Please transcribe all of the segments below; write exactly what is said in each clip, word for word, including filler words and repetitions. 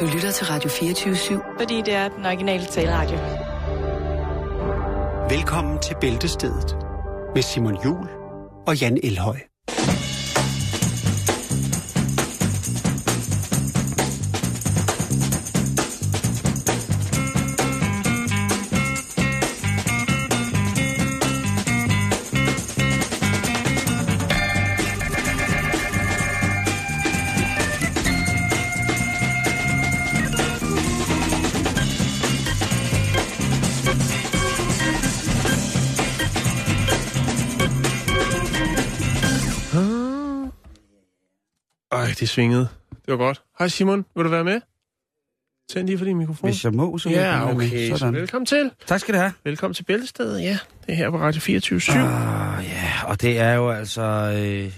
Du lytter til Radio fireogtyve syv, fordi det er den originale taleradio. Velkommen til Bæltestedet med Simon Jul og Jan Elhøj. Det svingede. Det var godt. Hej Simon, vil du være med? Tænd lige for din mikrofon. Hvis jeg må, så vil ja, jeg okay. Med. Sådan. Så velkommen til. Tak skal du have. Velkommen til Bæltestedet, ja. Det er her på Radio fireogtyve syv. Åh, oh, ja, og det er jo altså øh,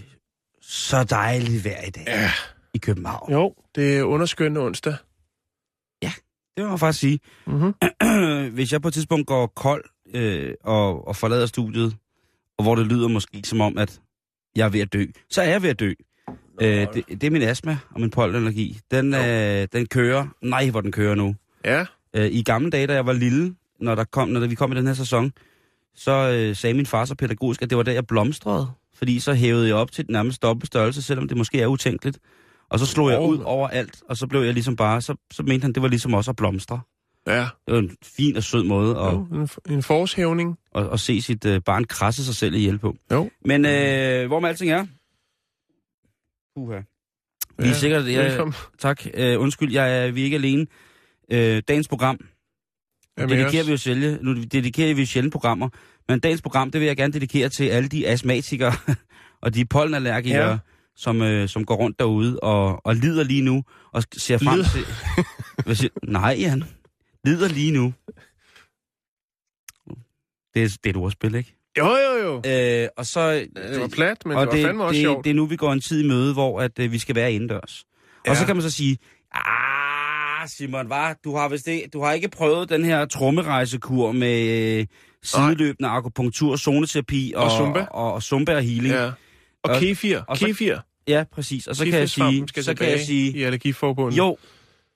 så dejligt vejr i dag ja. I København. Jo, det er underskønne onsdag. Ja, det må jeg faktisk sige. Mm-hmm. Hvis jeg på et tidspunkt går kold øh, og, og forlader studiet, og hvor det lyder måske som om, at jeg er ved at dø, så er jeg ved at dø. Øh, det, det er min astma og min pollenallergi. Den, øh, den kører. Nej, hvor den kører nu. Ja. Øh, I gamle dage, da jeg var lille, når, der kom, når vi kom i den her sæson, så øh, sagde min far så pædagogisk, at det var der, jeg blomstrede. Fordi så hævede jeg op til den nærmest dobbelt størrelse, selvom det måske er utænkeligt. Og så slog jeg ud over alt, og så blev jeg ligesom bare... Så, så mente han, det var ligesom også at blomstre. Ja. Det var en fin og sød måde at... Jo, en, en forshævning. Og, og se sit øh, barn krasse sig selv i hjælp på. Jo. Men øh, hvor med alting er... Uha. Vi er ja, sikkert... Jeg, tak. Øh, undskyld, jeg er, vi er ikke alene. Øh, dagens program. Ja, dedikerer vi jo sælge. Nu dedikerer vi jo sjældent programmer. Men dagens program, det vil jeg gerne dedikere til alle de astmatikere og de pollenallergikere, ja. som, øh, som går rundt derude og, og lider lige nu og ser frem Lid. til... Hvad siger, nej, Jan. Lider lige nu. Det er, det er et ordspil, ikke? Jo, jo, jo. Øh, og så, det var plat, men og det var fandme også sjovt. Det er nu, vi går en tid i møde, hvor at, øh, vi skal være indendørs. Ja. Og så kan man så sige, ah, Simon, hva? Du har, vist det, du har ikke prøvet den her trommerejsekur med øh, sideløbende akupunktur, zoneterapi og, og zumba og, og, zumba og healing. Ja. Og, og kefir. Og så, kefir. Ja, præcis. Og så kan jeg sige, så kan jeg sige i allergiforbundet. Jo,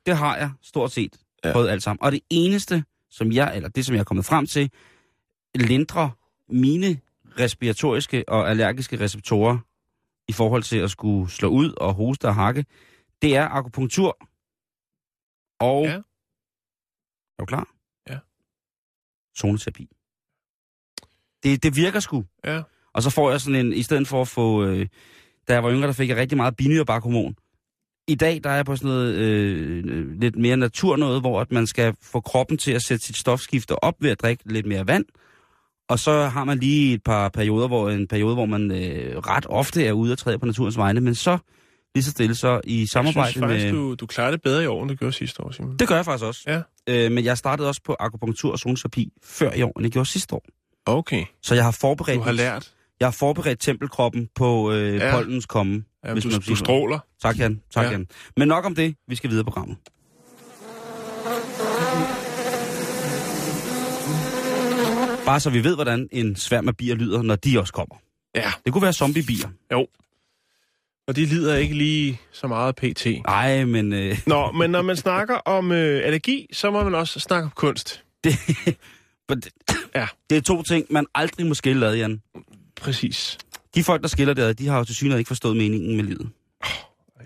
det har jeg stort set ja. prøvet alt sammen. Og det eneste, som jeg, eller det, som jeg er kommet frem til, lindrer mine respiratoriske og allergiske receptorer i forhold til at skulle slå ud og hoste og hakke, det er akupunktur. Og... Ja. Er du klar? Ja. Zoneterapi. Det, det virker sgu. Ja. Og så får jeg sådan en... I stedet for at få... Øh, da jeg var yngre, der fik jeg rigtig meget binyrebarkhormon. I dag, der er jeg på sådan noget øh, lidt mere natur noget, hvor at man skal få kroppen til at sætte sit stofskifte op ved at drikke lidt mere vand. Og så har man lige et par perioder, hvor en periode, hvor man øh, ret ofte er ude og træde på naturens vegne, men så lige så stille så i samarbejde med... Jeg synes faktisk, med, du, du klarer det bedre i år, end du gjorde sidste år, Simon. Det gør jeg faktisk også. Ja. Øh, men jeg startede også på akupunktur og zoneterapi før i år, end jeg gjorde sidste år. Okay. Så jeg har forberedt... Du har lært. Jeg har forberedt tempelkroppen på øh, ja. pollens komme. Ja, hvis du, man du stråler. Tak, Jan. Tak, ja. Jan. Men nok om det. Vi skal videre på programmet. Bare så vi ved, hvordan en sværm af bier lyder, når de også kommer. Ja. Det kunne være zombiebier. Jo. Og de lider ikke lige så meget pt. Nej, men... Øh... Nå, men når man snakker om øh, allergi, så må man også snakke om kunst. Det, ja. det er to ting, man aldrig må skille ad, Jan. Præcis. De folk, der skiller det ad, de har jo til synligheden ikke forstået meningen med livet.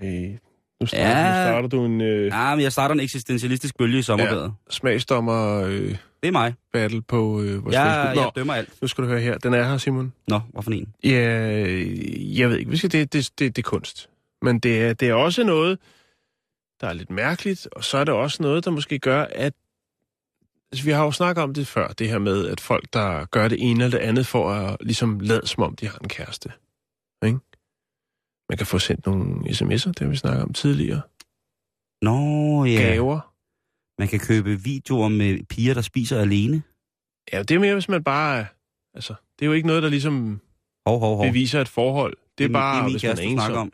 Øh, nu, starter, ja. nu starter du en... Øh... Ja, men jeg starter en eksistentialistisk bølge i sommerbadet. Ja, smagsdommer... Øh... Det er mig. Battle på øh, vores ja, Facebook. Nå, jeg dømmer alt. Nu skal du høre her. Den er her, Simon. Nå, hvorfor en? Ja, jeg ved ikke. Det, det, det, det er kunst. Men det er, det er også noget, der er lidt mærkeligt, og så er det også noget, der måske gør, at... Altså, vi har jo snakket om det før, det her med, at folk, der gør det ene eller det andet, for at ligesom lade som om, de har en kæreste. Ikke? Man kan få sendt nogle sms'er, det har vi snakket om tidligere. Nå, ja. Gaver. Man kan købe videoer med piger, der spiser alene. Ja, det er mere, hvis man bare... Altså, det er jo ikke noget, der ligesom hov, hov, hov. beviser et forhold. Det er det, bare, det er min hvis kæreste, man er ensom. Om.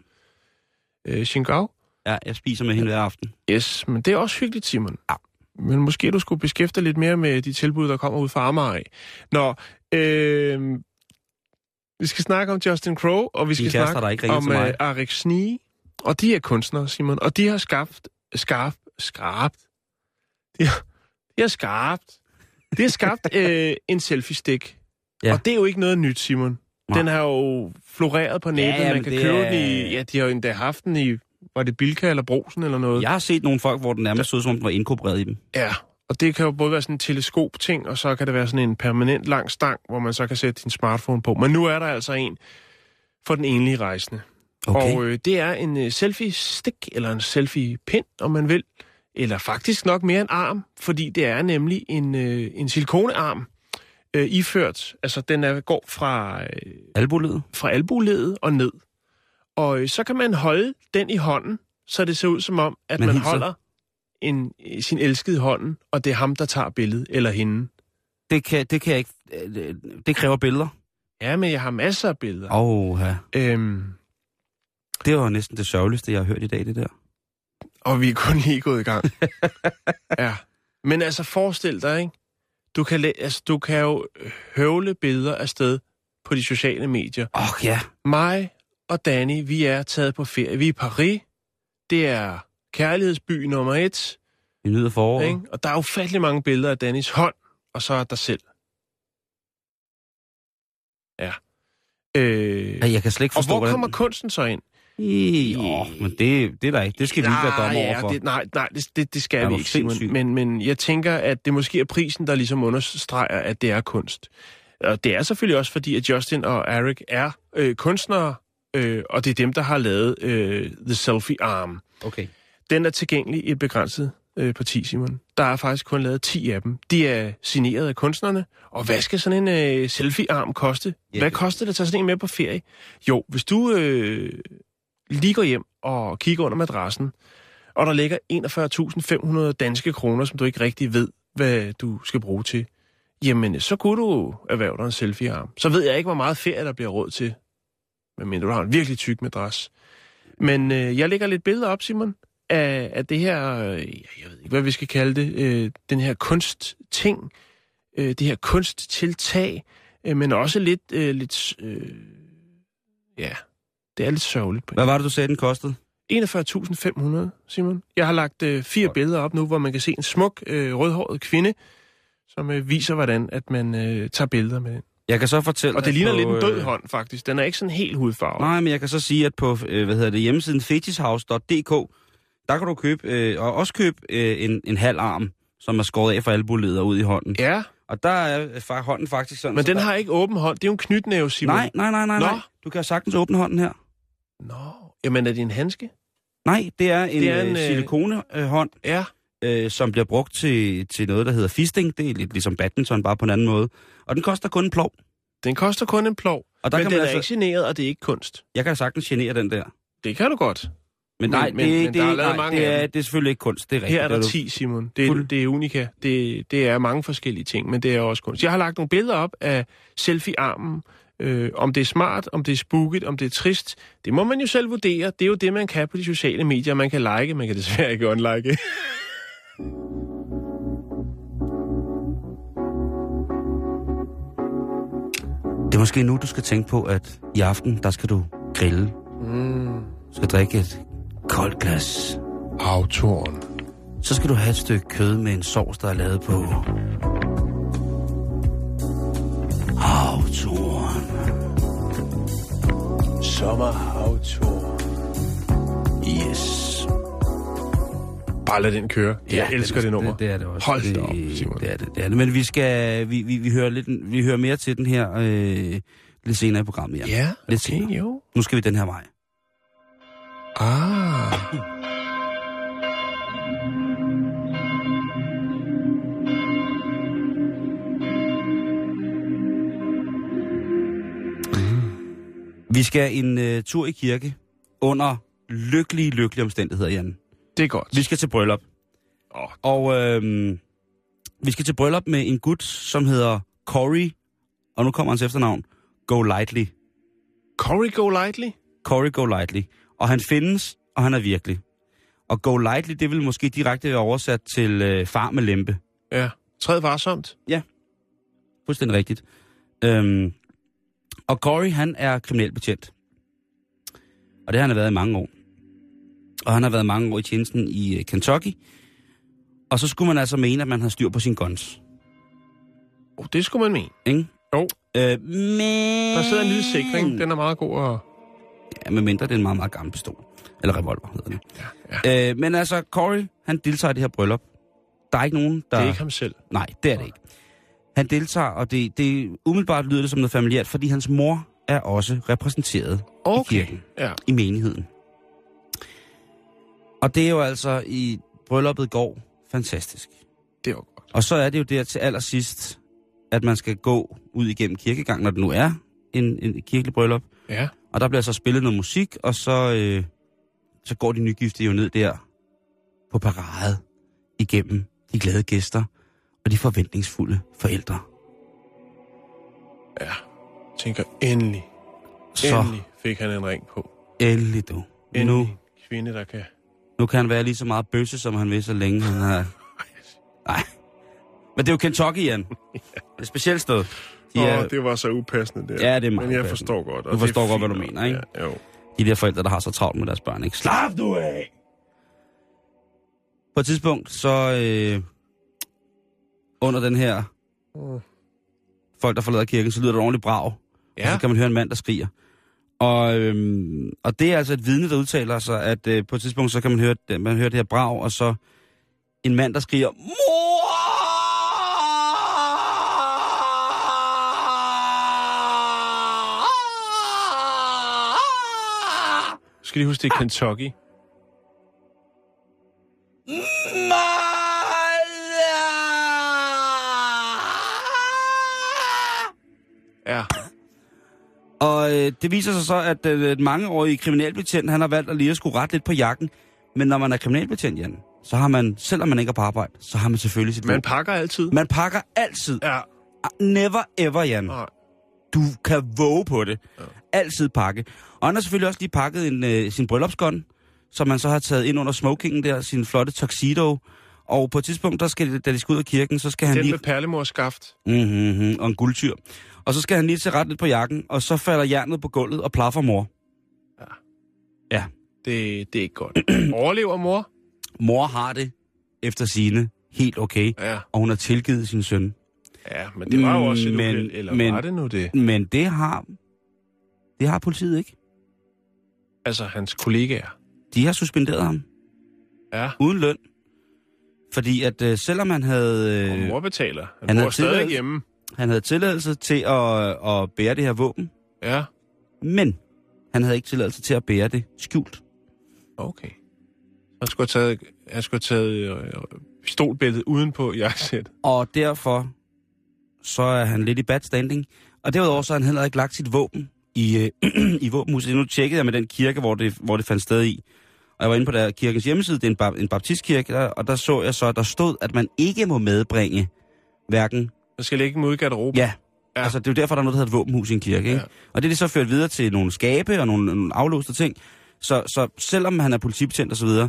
Øh, Shingao? Ja, jeg spiser med hende hver aften. Yes, men det er også hyggeligt, Simon. Ja. Men måske du skulle beskæftige lidt mere med de tilbud, der kommer ud fra Amager. Nå, øh, vi skal snakke om Justin Crowe, og vi skal snakke om Aric Snee. Og de er kunstnere, Simon, og de har skabt... skarp skarpt. Det er, det er skarpt. Det er skabt øh, en selfie-stik. Ja. Og det er jo ikke noget nyt, Simon. Nej. Den har jo floreret på nettet. Ja, man kan købe er... den i... Ja, de har jo endda haft den i... Var det Bilka eller Brugsen eller noget? Jeg har set nogle folk, hvor den nærmest så ud, som den var inkorporeret i dem. Ja, og det kan jo både være sådan en teleskop-ting, og så kan det være sådan en permanent lang stang, hvor man så kan sætte din smartphone på. Men nu er der altså en for den enlige rejsende. Okay. Og øh, det er en øh, selfie-stik, eller en selfie-pind, om man vil. Eller faktisk nok mere en arm, fordi det er nemlig en, øh, en silikonearm øh, iført. Altså, den er, går fra, øh, albuledet. fra albuledet og ned. Og øh, så kan man holde den i hånden, så det ser ud som om, at man, man holder en, sin elskede hånden, og det er ham, der tager billedet, eller hende. Det kan, det kan ikke... Det kræver billeder. Ja, men jeg har masser af billeder. Oha. Øhm, det var næsten det sørgeligste, jeg har hørt i dag, det der. Og vi er kun lige gået i gang. Ja. Men altså, forestil dig, ikke? Du kan, læ- altså, du kan jo høvle billeder afsted på de sociale medier. Åh, oh, ja. Yeah. Mig og Danny, vi er taget på ferie. Vi er i Paris. Det er kærlighedsby nummer et. Vi nyder foråret. Ikke? Og der er ufattelig mange billeder af Dannys hånd, og så er der selv. Ja. Øh... Jeg kan slet ikke forstå, og hvor kommer den... kunsten så ind? Jo, men det, det er der ikke. Det skal vi nej, ikke være dommer overfor. Ja, det, nej, nej, det, det skal det vi ikke, Simon. Men, men jeg tænker, at det måske er prisen, der ligesom understreger, at det er kunst. Og det er selvfølgelig også fordi, at Justin og Aric er øh, kunstnere, øh, og det er dem, der har lavet øh, The Selfie Arm. Okay. Den er tilgængelig i et begrænset øh, parti, Simon. Der er faktisk kun lavet ti af dem. De er signeret af kunstnerne. Og hvad skal sådan en øh, selfie-arm koste? Yeah. Hvad koster det at tage sådan en med på ferie? Jo, hvis du... Øh, lige går hjem og kigger under madrassen, og der ligger enogfyrre tusind fem hundrede danske kroner, som du ikke rigtig ved, hvad du skal bruge til, jamen, så kunne du erhverve dig en selfie-arm. Så ved jeg ikke, hvor meget ferie der bliver råd til, medmindre du har en virkelig tyk madras. Men øh, jeg lægger lidt billeder op, Simon, af, af det her, øh, jeg ved ikke, hvad vi skal kalde det, øh, den her kunstting, øh, det her kunsttiltag, øh, men også lidt, øh, lidt øh, ja... Det er lidt sørgeligt. Hvad var det, du sagde, den kostede? enogfyrre tusind fem hundrede, Simon. Jeg har lagt øh, fire okay. billeder op nu, hvor man kan se en smuk, øh, rødhåret kvinde, som øh, viser, hvordan at man øh, tager billeder med den. Jeg kan så fortælle... Og det ligner på, lidt en død hånd, faktisk. Den er ikke sådan helt hudfarvet. Nej, men jeg kan så sige, at på øh, hvad hedder det, hjemmesiden fetishhouse punktum d k, der kan du købe, øh, og også købe øh, en, en halv arm, som er skåret af fra albueleder ud i hånden. Ja. Og der er hånden faktisk sådan... Men så den der... har ikke åben hånd. Det er jo en knytnæve, Simon. Nej, nej, nej, nej. nej. Du kan sagtens åbne hånden her. Nå. Jamen, er det en handske? Nej, det er en, det er en øh, silikonehånd, ja. øh, som bliver brugt til, til noget, der hedder fisting. Det er lidt ligesom badminton, bare på en anden måde. Og den koster kun en plov. Den koster kun en plov. Og der men kan den man altså... er ikke generet, og det er ikke kunst. Jeg kan sagtens genere den der. Det kan du godt. Men nej, men, det, men, det, men nej det, er, det er selvfølgelig ikke kunst. Det er rigtigt. Her er der ti, Simon. Det er, det er unika. Det, det er mange forskellige ting, men det er også kunst. Jeg har lagt nogle billeder op af selfie-armen. Øh, om det er smart, om det er spooket, om det er trist. Det må man jo selv vurdere. Det er jo det, man kan på de sociale medier. Man kan like, man kan desværre ikke unlike. Det er måske nu, du skal tænke på, at i aften, der skal du grille. Mm. Du skal drikke et koldt glas. Havtorn. Så skal du have et stykke kød med en sovs, der er lavet på... Havtorn. Sommerhavtorn. Yes. Bare lad den køre. Jeg ja, elsker det, det nummer. Det, det er det også. Hold det, op, Simon. Det er det, det er det. Men vi skal, vi, vi, vi, hører, lidt, vi hører mere til den her øh, lidt senere i programmet. Ja, ja okay, lidt senere. Jo. Nu skal vi den her vej. Ah. Vi skal en uh, tur i kirke under lykkelige, lykkelige omstændigheder, Jan. Det er godt. Vi skal til bryllup. Oh. Og øhm, vi skal til bryllup med en gut, som hedder Corey, og nu kommer hans efternavn, Go Lightly. Corey Go Lightly? Corey Go Lightly. Og han findes, og han er virkelig. Og Go Lightly, det vil måske direkte være oversat til øh, far med lempe. Ja, træd varsomt. Ja, fuldstændig rigtigt. Øhm, og Corey, han er kriminalbetjent. Og det har han været i mange år. Og han har været mange år i tjenesten i Kentucky. Og så skulle man altså mene, at man havde styr på sin guns. Oh, det skulle man mene. Ikke? Jo. Øh, men... Der sidder en lille sikring. Den er meget god at... Ja, medmindre det er en meget, meget gammel pistol. Eller revolver hedder den. Ja, ja. Øh, men altså, Corey, han deltager i det her bryllup. Der er ikke nogen, der... Det er ikke ham selv. Nej, det er det ikke. Han deltager, og det, det umiddelbart lyder det som noget familiært, fordi hans mor er også repræsenteret okay. i kirken, ja. I menigheden. Og det er jo altså i brylluppet går fantastisk. Det er jo godt. Og så er det jo der til allersidst, at man skal gå ud igennem kirkegangen, når det nu er en, en kirkelig bryllup. Ja. Og der bliver så spillet noget musik, og så, øh, så går de nygifte jo ned der på parade igennem de glade gæster og de forventningsfulde forældre. Ja, tænker endelig, så endelig fik han en ring på. Endelig du. Endelig nu, kvinde, der kan... Nu kan han være lige så meget bøsse, som han vil, så længe han har... Nej. Men det er jo Kentucky, Jan. Det er et specielt sted. De er... Nå, det var så upassende der. Ja, det er meget. Men jeg forstår godt. Du forstår godt, hvad du mener, ikke? Ja, jo. De der forældre, der har så travlt med deres børn, ikke? Slap du af! På et tidspunkt, så... Øh... Under den her... Folk, der forlader kirken, så lyder det ordentligt brav. Ja. Og så kan man høre en mand, der skriger. Og, øhm, og det er altså et vidne, der udtaler sig, at øh, på et tidspunkt, så kan man høre, man hører det her brag, og så en mand, der skriger, mor! Skal de huske, det er Kentucky? Ja. Og øh, det viser sig så, at øh, et mangeårig kriminalbetjent, han har valgt at lige at skulle rette lidt på jakken. Men når man er kriminalbetjent, Jan, så har man, selvom man ikke er på arbejde, så har man selvfølgelig sit... Man pakker altid. Man pakker altid. Ja. Never ever, Jan. Nej. Du kan våge på det. Ja. Altid pakke. Og han har selvfølgelig også lige pakket en, øh, sin bryllupsgun, som man så har taget ind under smokingen der, sin flotte tuxedo. Og på et tidspunkt, der skal, da de skal ud af kirken, så skal den han lige... Den med perlemorskaft. Mm-hmm, og en guldtyr. Og så skal han lige til ret lidt på jakken, og så falder jernet på gulvet og plaffer mor. Ja. Ja. Det, det er ikke godt. Overlever mor? Mor har det efter sine helt okay, ja. Og hun har tilgivet sin søn. Ja, men det var jo også et uheld, eller men, var det nu det? Men det har, det har politiet ikke. Altså hans kollegaer? De har suspenderet ham. Ja. Uden løn. Fordi at øh, selvom han havde... Øh, og mor betaler. Han, han bor stadig hjemme. Han havde tilladelse til at, at bære det her våben. Ja. Men han havde ikke tilladelse til at bære det skjult. Okay. Han skulle have taget, han skulle have taget øh, pistolbæltet udenpå jakkesæt. Og derfor så er han lidt i bad standing. Og derudover så har han heller ikke lagt sit våben i, øh, i våbenhuset. Nu tjekkede jeg med den kirke, hvor det, hvor det fandt sted i. Og jeg var inde på der kirkens hjemmeside, det er en, en baptistkirke, der, og der så jeg så, at der stod, at man ikke må medbringe hverken... Man skal lægge dem ud i garderoben. Ja. Ja, altså det er jo derfor, der er noget, der hedder et våbenhus i en kirke. Ikke? Ja. Og det er det så ført videre til nogle skabe og nogle, nogle aflåste ting. Så, så selvom han er politibetjent og så videre,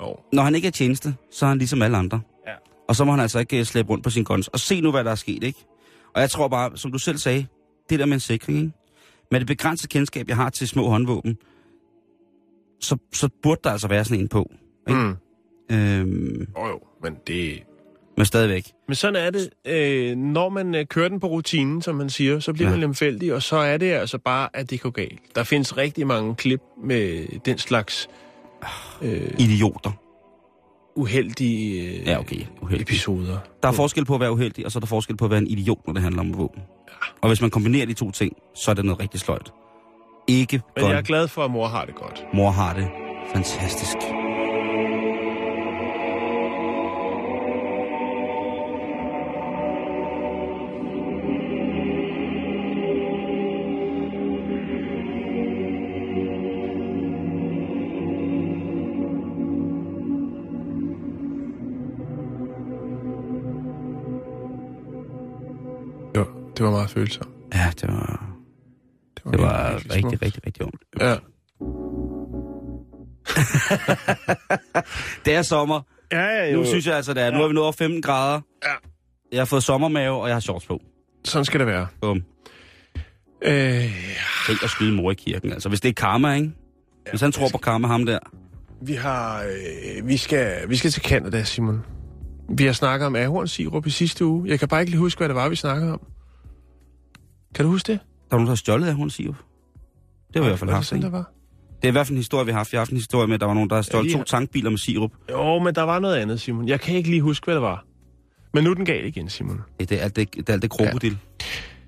oh. når han ikke er tjeneste, så er han ligesom alle andre. Ja. Og så må han altså ikke slæbe rundt på sin guns. Og se nu, hvad der er sket, ikke? Og jeg tror bare, som du selv sagde, det der med en sikring, ikke? Med det begrænsede kendskab, jeg har til små håndvåben, så, så burde der altså være sådan en på. Ikke? Mm. Øhm... Oh, jo, men det... Men stadigvæk. Men sådan er det. Øh, når man kører den på rutinen, som man siger, så bliver ja. Man lemfældig, og så er det altså bare, at det går galt. Der findes rigtig mange klip med den slags... Øh, Idioter. Uheldige, øh, ja, okay. uheldige episoder. Der er forskel på at være uheldig, og så er der forskel på at være en idiot, når det handler om våben. Ja. Og hvis man kombinerer de to ting, så er det noget rigtig sløjt. Ikke Men godt. Jeg er glad for, at mor har det godt. Mor har det fantastisk. Det var meget følsomt. Ja, det var... Det var, det var rigtig, rigtig, rigtig, rigtig ondt. Ja. Det er sommer. Ja, ja, jo. Nu synes jeg altså, det er. Ja. Nu er vi nået over femten grader. Ja. Jeg har fået sommermave, og jeg har shorts på. Sådan skal det være. Bum. Øh, ja. Tænk at skyde mor i kirken, altså. Hvis det er karma, ikke? Hvis ja, han tror skal... på karma, ham der. Vi har, øh, vi skal, vi skal til Canada, Simon. Vi har snakket om ahornsirup i sidste uge. Jeg kan bare ikke lige huske, hvad det var, vi snakkede om. Kan du huske det? Der var nogen, der har stjålet ahornsirup. Det var i hvert fald haft, der var. Det er i hvert fald en historie, vi har haft. Jeg har haft en historie med, at der var nogen, der har stjålet ja, to tankbiler med sirup. Jo, men der var noget andet, Simon. Jeg kan ikke lige huske, hvad det var. Men nu er den galt igen, Simon. Ja, det er alt det, det, er alt det krokodil. Ja.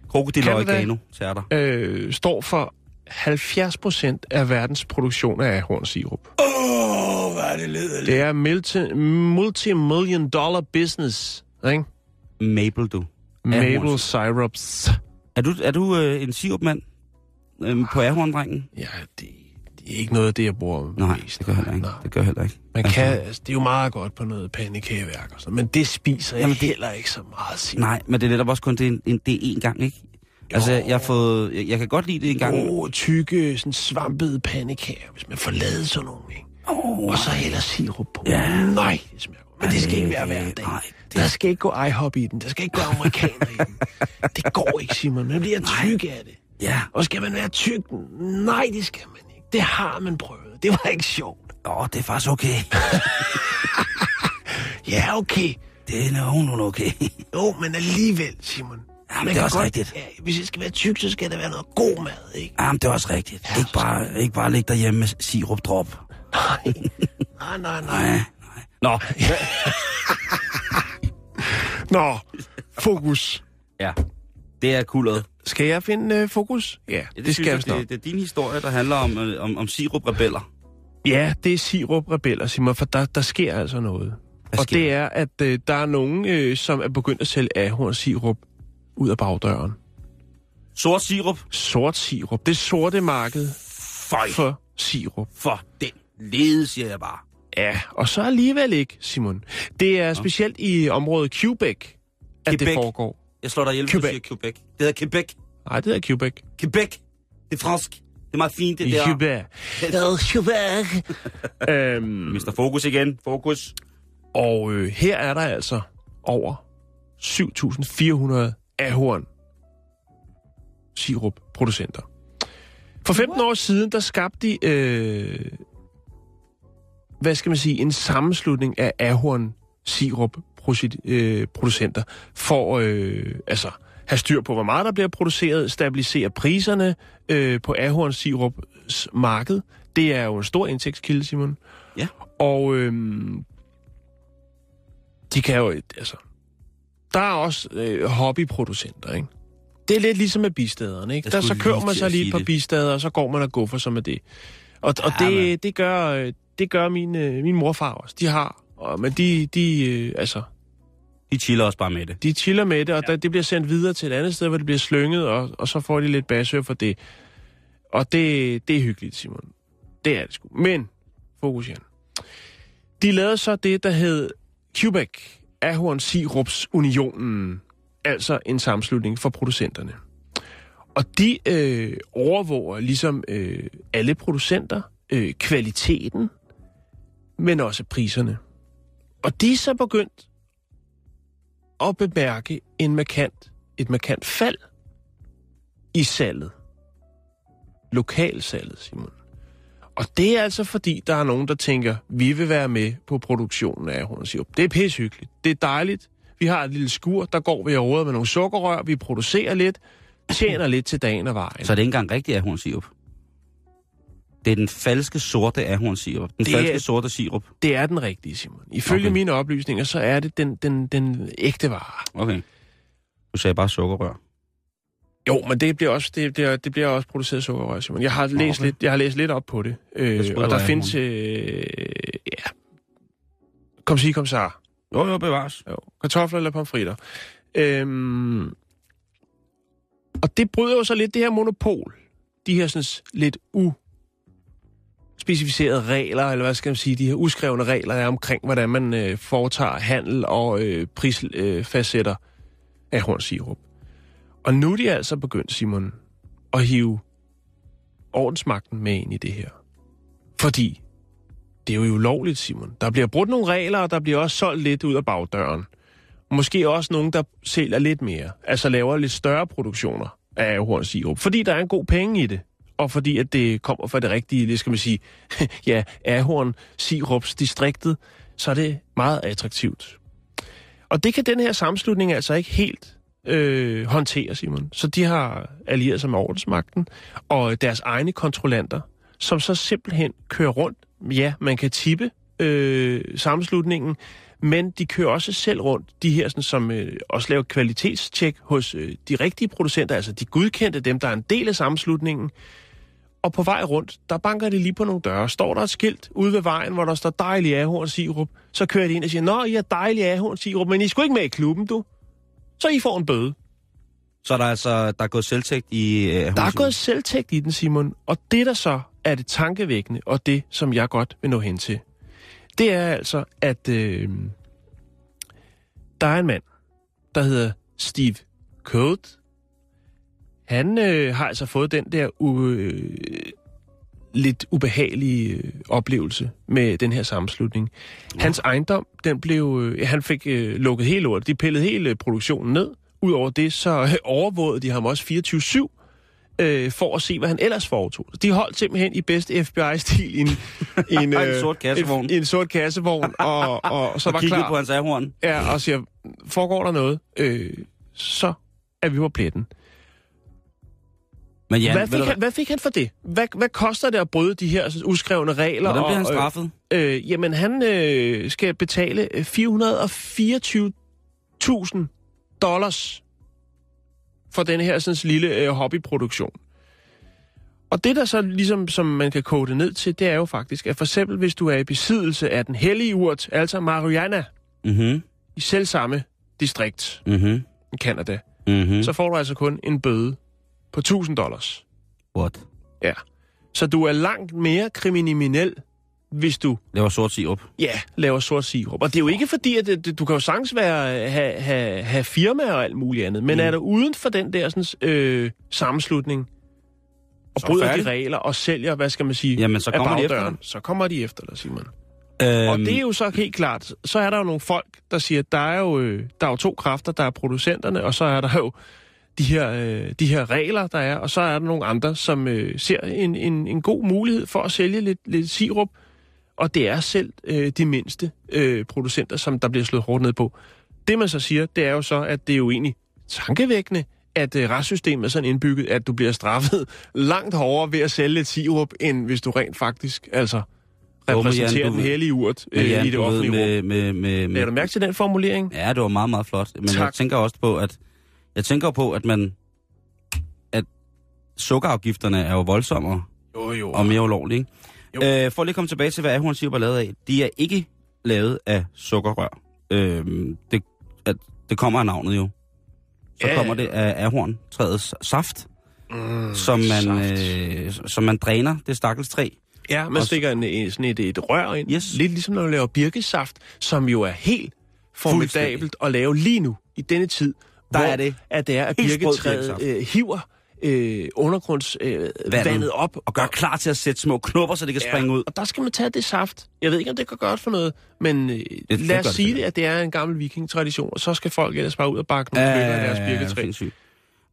Krokodil og oregano, tærter. Øh, står for halvfjerds procent af verdens produktion af ahornsirup. Åh, oh, hvad er det ledeligt. Det er multi, multi-million dollar business, ikke? Maple, du. Maple syrups. Er du, er du øh, en sirupmand øh, på ahorndrengen? Ja, det... Det er ikke noget af det, jeg bruger. Nej, mest. Det gør heller ikke. Nej. Det gør heller ikke. Man altså, kan, altså, det er jo meget godt på noget pandekageværk og sådan, men det spiser jamen, jeg det, heller ikke så meget. Simon. Nej, men det er netop også kun det en, en, det en gang, ikke? Altså, jeg, har fået, jeg, jeg kan godt lide det en gang. Åh, oh, tykke, sådan svampede pandekager, hvis man får lavet sådan nogle, ikke? Oh, og så heller sirup på. Ja. Nej, det smager godt. Men det skal ikke være hver dag. Nej, det... Der skal ikke gå i-hop i den. Der skal ikke gå amerikaner i den. Det går ikke, Simon. Man bliver tyk af det. Ja. Og skal man være tyk? Nej, det skal man. Det har man prøvet. Det var ikke sjovt. Åh, det er faktisk okay. Ja, okay. Det er nogenlunde okay. Jo, men alligevel, Simon. Jamen, det er også godt, rigtigt. Ja, hvis det skal være tyk, så skal der være noget god mad, ikke? Jamen, det er også rigtigt. Ja, ikke, bare, ikke bare ligge derhjemme med sirupdrop. Nej. Nej, nej, nej. nej, nej. Nå. Nå, fokus. Ja, det er kuldret. Skal jeg finde øh, fokus? Ja, det, det skal jeg det, det er din historie, der handler om, øh, om, om siruprebeller. Ja, det er siruprebeller, Simon, for der, der sker altså noget. Hvad og sker? Det er, at øh, der er nogen, øh, som er begyndt at sælge ahornsirup ud af bagdøren. Sort sirup? Sort sirup. Det sorte marked Føj. For sirup. For den lede, siger jeg bare. Ja, og så alligevel ikke, Simon. Det er specielt i området Québec, at Québec. Det foregår. Jeg slår dig ihjel, hvis du siger Québec. Det hedder Québec. Nej, det hedder Québec. Québec. Det er fransk. Det er meget fint, det der. Québec. Det hedder Québec. øhm, mister Fokus igen. Fokus. Og øh, her er der altså over syv tusind fire hundrede ahorn sirupproducenter. For femten år siden, der skabte de, øh, hvad skal man sige, en sammenslutning af ahorn sirup producenter for øh, altså have styr på, hvor meget der bliver produceret, stabilisere priserne øh, på ahornsirups marked. Det er jo en stor indtægtskilde, Simon. Ja. Og øh, de kan jo, altså, der er også øh, hobbyproducenter, ikke? Det er lidt ligesom med bistaderne, ikke? Der, så kører man så lige et par bistader, og så går man og guffer sig med det. Og, og ja, det, det gør, det gør min, min morfar også. De har, og, men de, de øh, altså... De chiller også bare med det. De chiller med det, og ja. der, det bliver sendt videre til et andet sted, hvor det bliver slynget, og, og så får de lidt basør for det. Og det, det er hyggeligt, Simon. Det er det sgu. Men, fokus igen. De lavede så det, der hed Québec Ahornsirupsunionen, altså en sammenslutning for producenterne. Og de øh, overvåger ligesom øh, alle producenter, øh, kvaliteten, men også priserne. Og de er så begyndt at bemærke en markant, et markant fald i salget. Lokalsalget, Simon. Og det er altså fordi, der er nogen, der tænker, vi vil være med på produktionen af ahornsirup. Det er pishyggeligt. Det er dejligt. Vi har et lille skur, der går vi og roder med nogle sukkerrør. Vi producerer lidt, tjener lidt til dagen og vejen. Så er det ikke engang rigtig ahornsirup? Det er den falske sorte ahornsirup. Den det falske er, sorte sirup. Det er den rigtige, Simon. Ifølge okay. mine oplysninger, så er det den, den, den ægte vare. Okay. Du sagde bare sukkerrør. Jo, men det bliver også, det bliver, det bliver også produceret sukkerrør, Simon. Jeg har, okay. læst, lidt, jeg har læst lidt op på det. Øh, og der ahorn. findes... Øh, ja. Kom sig, kom sig. Jo, jo, bevares. Jo. Kartofler eller pomfritter. Øhm, og det bryder jo så lidt det her monopol. De her sådan lidt u... specificerede regler, eller hvad skal man sige, de her uskrevne regler er omkring, hvordan man øh, foretager handel og øh, prisfastsætter øh, ahornsirup. Og nu er de altså begyndt, Simon, at hive ordensmagten med ind i det her. Fordi det er jo ulovligt, Simon. Der bliver brudt nogle regler, og der bliver også solgt lidt ud af bagdøren. Måske også nogen, der sælger lidt mere, altså laver lidt større produktioner af ahornsirup, fordi der er en god penge i det. og fordi at det kommer fra det rigtige, det skal man sige, ja, Ahorn, Sirups distriktet, så er det meget attraktivt. Og det kan den her sammenslutning altså ikke helt øh, håndtere, Simon. Så de har allieret sig med ordensmagten og deres egne kontrollanter, som så simpelthen kører rundt. Ja, man kan tippe øh, sammenslutningen, men de kører også selv rundt, de her, sådan, som øh, også laver kvalitetstjek hos øh, de rigtige producenter, altså de godkendte, dem, der er en del af sammenslutningen. Og på vej rundt, der banker de lige på nogle døre. Står der et skilt ude ved vejen, hvor der står dejlig ahornsirup, så kører de ind og siger, nå, I er dejlig ahornsirup, men I skulle ikke med i klubben, du. Så I får en bøde. Så der er altså, der er gået selvtægt i ahornsirup? Der er gået selvtægt i den, Simon. Og det, der så er det tankevækkende, og det, som jeg godt vil nå hen til, det er altså, at øh, der er en mand, der hedder Steve Coate. Han øh, har altså fået den der øh, lidt ubehagelige øh, oplevelse med den her sammenslutning. Hans ejendom, den blev, øh, han fik øh, lukket hele lortet. De pillede hele produktionen ned. Udover det, så øh, overvågede de ham også fireogtyve syv øh, for at se, hvad han ellers foretog. De holdt simpelthen i bedste F B I-stil i en, en, øh, en sort kassevogn, en, en sort kassevogn og, og så og var klar på hans ahorn. Ja, og siger, foregår der noget, øh, så er vi på pletten. Men Jan, hvad, fik han, hvad fik han for det? Hvad, hvad koster det at bryde de her altså, uskrevne regler? Hvordan bliver han straffet? Øh, øh, jamen, han øh, skal betale fire hundrede og fireogtyve tusind dollars for denne her sådan, lille øh, hobbyproduktion. Og det, der så ligesom, som man kan kode ned til, det er jo faktisk, at for eksempel, hvis du er i besiddelse af den hellige urt, altså marihuana, mm-hmm. i selvsamme distrikt mm-hmm. i Canada, mm-hmm. så får du altså kun en bøde på tusind dollars. What? Ja. Så du er langt mere kriminel, hvis du laver sort sirup. Ja, laver sort sirup. Og det er jo ikke fordi, at det, du kan jo sagtens være have, have, have firmaer og alt muligt andet, men mm. er du uden for den der sådan, øh, sammenslutning, og så bryder færdig. De regler, og sælger, hvad skal man sige, jamen, så kommer af bagdøren, de så kommer de efter dig, Simon. Øhm. Og det er jo så helt klart, så er der jo nogle folk, der siger, der er jo, der er jo to kræfter, der er producenterne, og så er der jo De her, øh, de her regler, der er, og så er der nogle andre, som øh, ser en, en, en god mulighed for at sælge lidt, lidt sirup, og det er selv øh, de mindste øh, producenter, som der bliver slået hårdt ned på. Det man så siger, det er jo så, at det er jo egentlig tankevækkende, at øh, retssystemet er sådan indbygget, at du bliver straffet langt hårdere ved at sælge lidt sirup, end hvis du rent faktisk altså repræsenterer Jan, du, den hellige urt øh, Jan, i det offentlige med, rum. Med, med, med, er du mærke til den formulering? Ja, det var meget, meget flot. Men tak. Jeg tænker også på, at Jeg tænker på, at man, at sukkerafgifterne er jo voldsommere jo, jo. og mere ulovlige. Ikke? Jo. Øh, for at lige komme tilbage til, hvad ahornsirup er lavet af. De er ikke lavet af sukkerrør. Øh, det, at, det kommer af navnet jo. Så ja. Kommer det af ahorntræets saft, mm, som, man, saft. Øh, som man dræner, det stakkels træ. Ja, man og stikker en, sådan et, et rør ind. Yes. Lidt ligesom når man laver birkesaft, som jo er helt formidabelt at lave lige nu, i denne tid. Der er det. At det er, at birketræet øh, hiver øh, undergrundsvandet øh, op. Og gør klar til at sætte små knopper, så det kan ja. springe ud. Og der skal man tage det saft. Jeg ved ikke, om det kan gøre for noget, men øh, lad os sige det, at det er en gammel vikingtradition, og så skal folk ellers bare ud og bakke nogle løber af deres birketræ.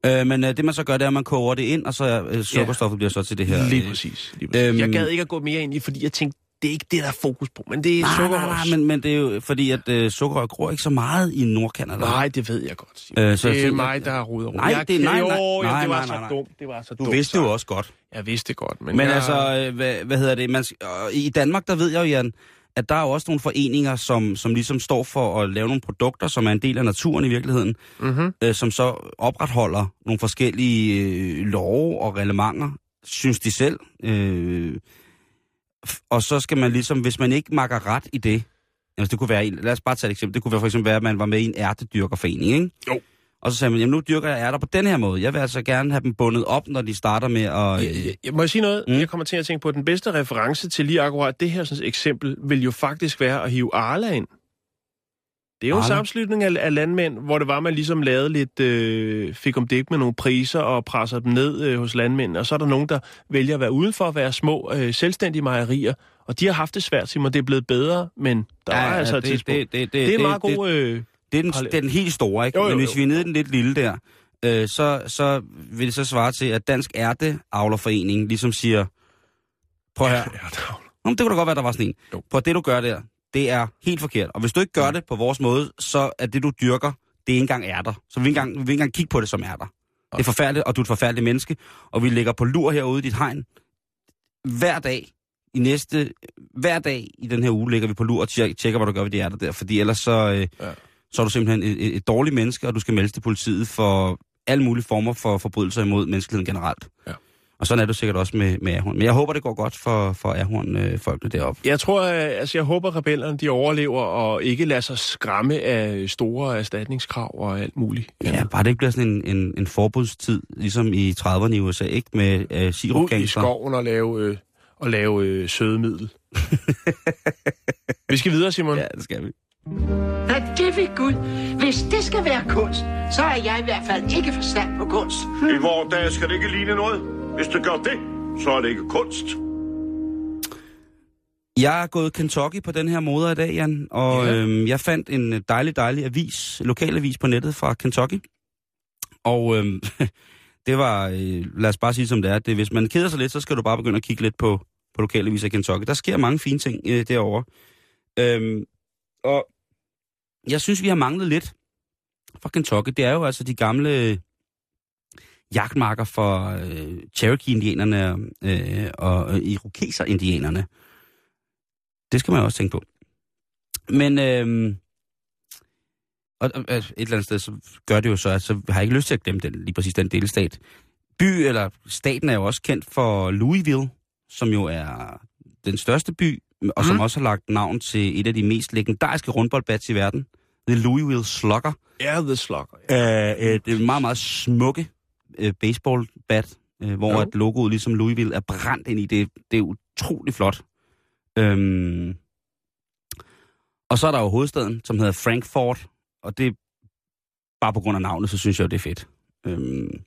Øh, men øh, det man så gør, det er, at man koger det ind, og så øh, sukkerstoffet ja. bliver så til det her. Øh, lige præcis. Lige præcis. Øhm, jeg gad ikke at gå mere ind i, fordi jeg tænkte, det er ikke det, der er fokus på, men det er sukkerrørs. Men, men det er jo fordi, at øh, sukkerrør gror ikke så meget i Nordkanada. Nej, det ved jeg godt. Øh, så det er jeg, mig, der har rodet rundt. Nej, det er nej, nej, nej, det var så dumt. Det var så dumt. Du vidste jo også godt. Jeg vidste godt, men Men jeg... altså, øh, hvad, hvad hedder det? Man, øh, i Danmark, der ved jeg jo, Jan, at der er jo også nogle foreninger, som, som ligesom står for at lave nogle produkter, som er en del af naturen i virkeligheden, mm-hmm. øh, som så opretholder nogle forskellige øh, love og reglementer, synes de selv. Øh, Og så skal man ligesom, hvis man ikke makker ret i det, altså det kunne være, lad os bare tage et eksempel, det kunne være for eksempel, at man var med i en ærtedyrkerforening, ikke? Jo. Og så sagde man, jamen nu dyrker jeg ærter på den her måde, jeg vil altså gerne have dem bundet op, når de starter med at... Øh... Jeg, jeg, må jeg sige noget? Mm. Jeg kommer til at tænke på, at den bedste reference til lige akkurat det her sådan eksempel, vil jo faktisk være at hive Arla ind. Det er jo Arla. En sammenslutning af, af landmænd, hvor det var, man ligesom lavede lidt, øh, fik om dæk med nogle priser og presser dem ned øh, hos landmænd. Og så er der nogen, der vælger at være uden for at være små, øh, selvstændige mejerier. Og de har haft det svært, Simon. Det er blevet bedre, men der ja, er altså ja, det, et tidspunkt. Det, det, det, det er det, meget det, god... Øh, det, det, er den, det er den helt store, ikke? Jo, jo, jo. Men hvis vi er nede i den lidt lille der, øh, så, så vil det så svare til, at Dansk Ærteavlerforening ligesom siger, prøv her. Nå, det kunne da godt være, der var sådan en. Jo. Prøv det, du gør der, det er helt forkert. Og hvis du ikke gør det på vores måde, så er det, du dyrker, det ikke engang ærter. Så vi vil ikke engang, vi vil ikke engang kigge på det som ærter. Okay. Det er forfærdeligt, og du er et forfærdeligt menneske, og vi ligger på lur herude i dit hegn. Hver dag i næste, hver dag i den her uge ligger vi på lur og tjekker, hvad du gør ved de ærter der, fordi ellers så, øh, ja. så er du simpelthen et, et dårligt menneske, og du skal meldes til politiet for alle mulige former for forbrydelser imod menneskeheden generelt. Ja. Og sådan er det sikkert også med, med Ahorn. Men jeg håber, det går godt for, for Ahorn-folkene øh, deroppe. Jeg tror, altså jeg håber, rebellerne de overlever og ikke lader sig skræmme af store erstatningskrav og alt muligt. Ja, bare det ikke bliver sådan en, en, en forbudstid, ligesom i trediverne i U S A, ikke? Med øh, sirupgangster. Ud i skoven og lave, øh, og lave øh, sødemiddel. Vi skal videre, Simon. Ja, det skal vi. Nej, det ved Gud. Hvis det skal være kunst, så er jeg i hvert fald ikke forstand på kunst. Hmm. I vores dag skal det ikke ligne noget. Hvis du gør det, så er det ikke kunst. Jeg er gået Kentucky på den her moder i dag, Jan, og ja. øhm, jeg fandt en dejlig, dejlig avis, lokalavis på nettet fra Kentucky. Og øhm, det var, øh, lad os bare sige som det er, det, hvis man keder sig lidt, så skal du bare begynde at kigge lidt på, på lokalavis af Kentucky. Der sker mange fine ting øh, derovre. Øhm, og jeg synes, vi har manglet lidt fra Kentucky. Det er jo altså de gamle jagtmarker for øh, Cherokee-indianerne øh, og øh, irokeser-indianerne. Det skal man også tænke på. Men øh, og, øh, et eller andet sted, så gør det jo så, at så har jeg ikke lyst til at glemme den, lige præcis den delstat. By, eller staten er jo også kendt for Louisville, som jo er den største by, og som mm. også har lagt navn til et af de mest legendariske rundboldbats i verden. The Louisville Slugger. Ja, yeah, The Slugger. Yeah. Æh, øh, det er meget, meget smukke baseballbat, hvor no. at logoet ligesom Louisville er brændt ind i. Det, det er utrolig flot. Øhm. Og så er der jo hovedstaden, som hedder Frankfort, og det bare på grund af navnet, så synes jeg jo, det er fedt. Øhm.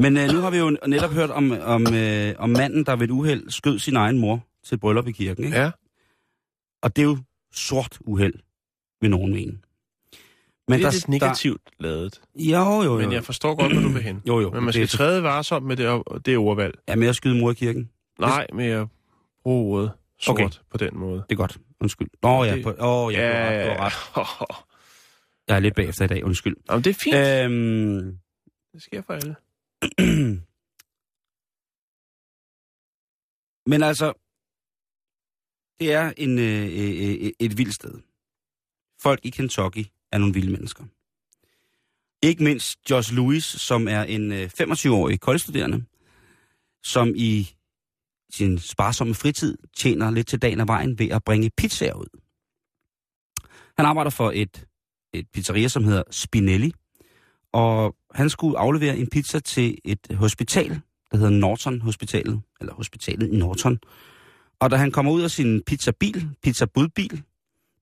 Men øh, nu har vi jo netop hørt om, om, øh, om manden, der ved et uheld skød sin egen mor til et bryllup i kirken. Ikke? Ja. Og det er jo sort uheld, vil nogen mene. Men det er der, lidt negativt der ladet. Jo, jo, jo. Men jeg forstår godt, hvor du vil hen. Jo, jo. Men man skal det træde varsomt med det, det ordvalg. Er med at skyde mor i kirken? Nej, med at bruge ordet sort okay. På den måde. Det er godt. Undskyld. Åh, oh, ja. Åh, oh, ja, ja, du har ret. Du har ret. Jeg er lidt bagefter i dag, undskyld. Jamen, det er fint. Øhm... Det sker for alle. Men altså, det er en, øh, øh, et vildt sted. Folk i Kentucky er nogle vilde mennesker. Ikke mindst Josh Lewis, som er en femogtyve-årig kollegestuderende, som i sin sparsomme fritid tjener lidt til dagen af vejen ved at bringe pizzaer ud. Han arbejder for et, et pizzeria, som hedder Spinelli, og han skulle aflevere en pizza til et hospital, der hedder Norton Hospitalet, eller hospitalet i Norton. Og da han kommer ud af sin pizzabil, pizzabudbil,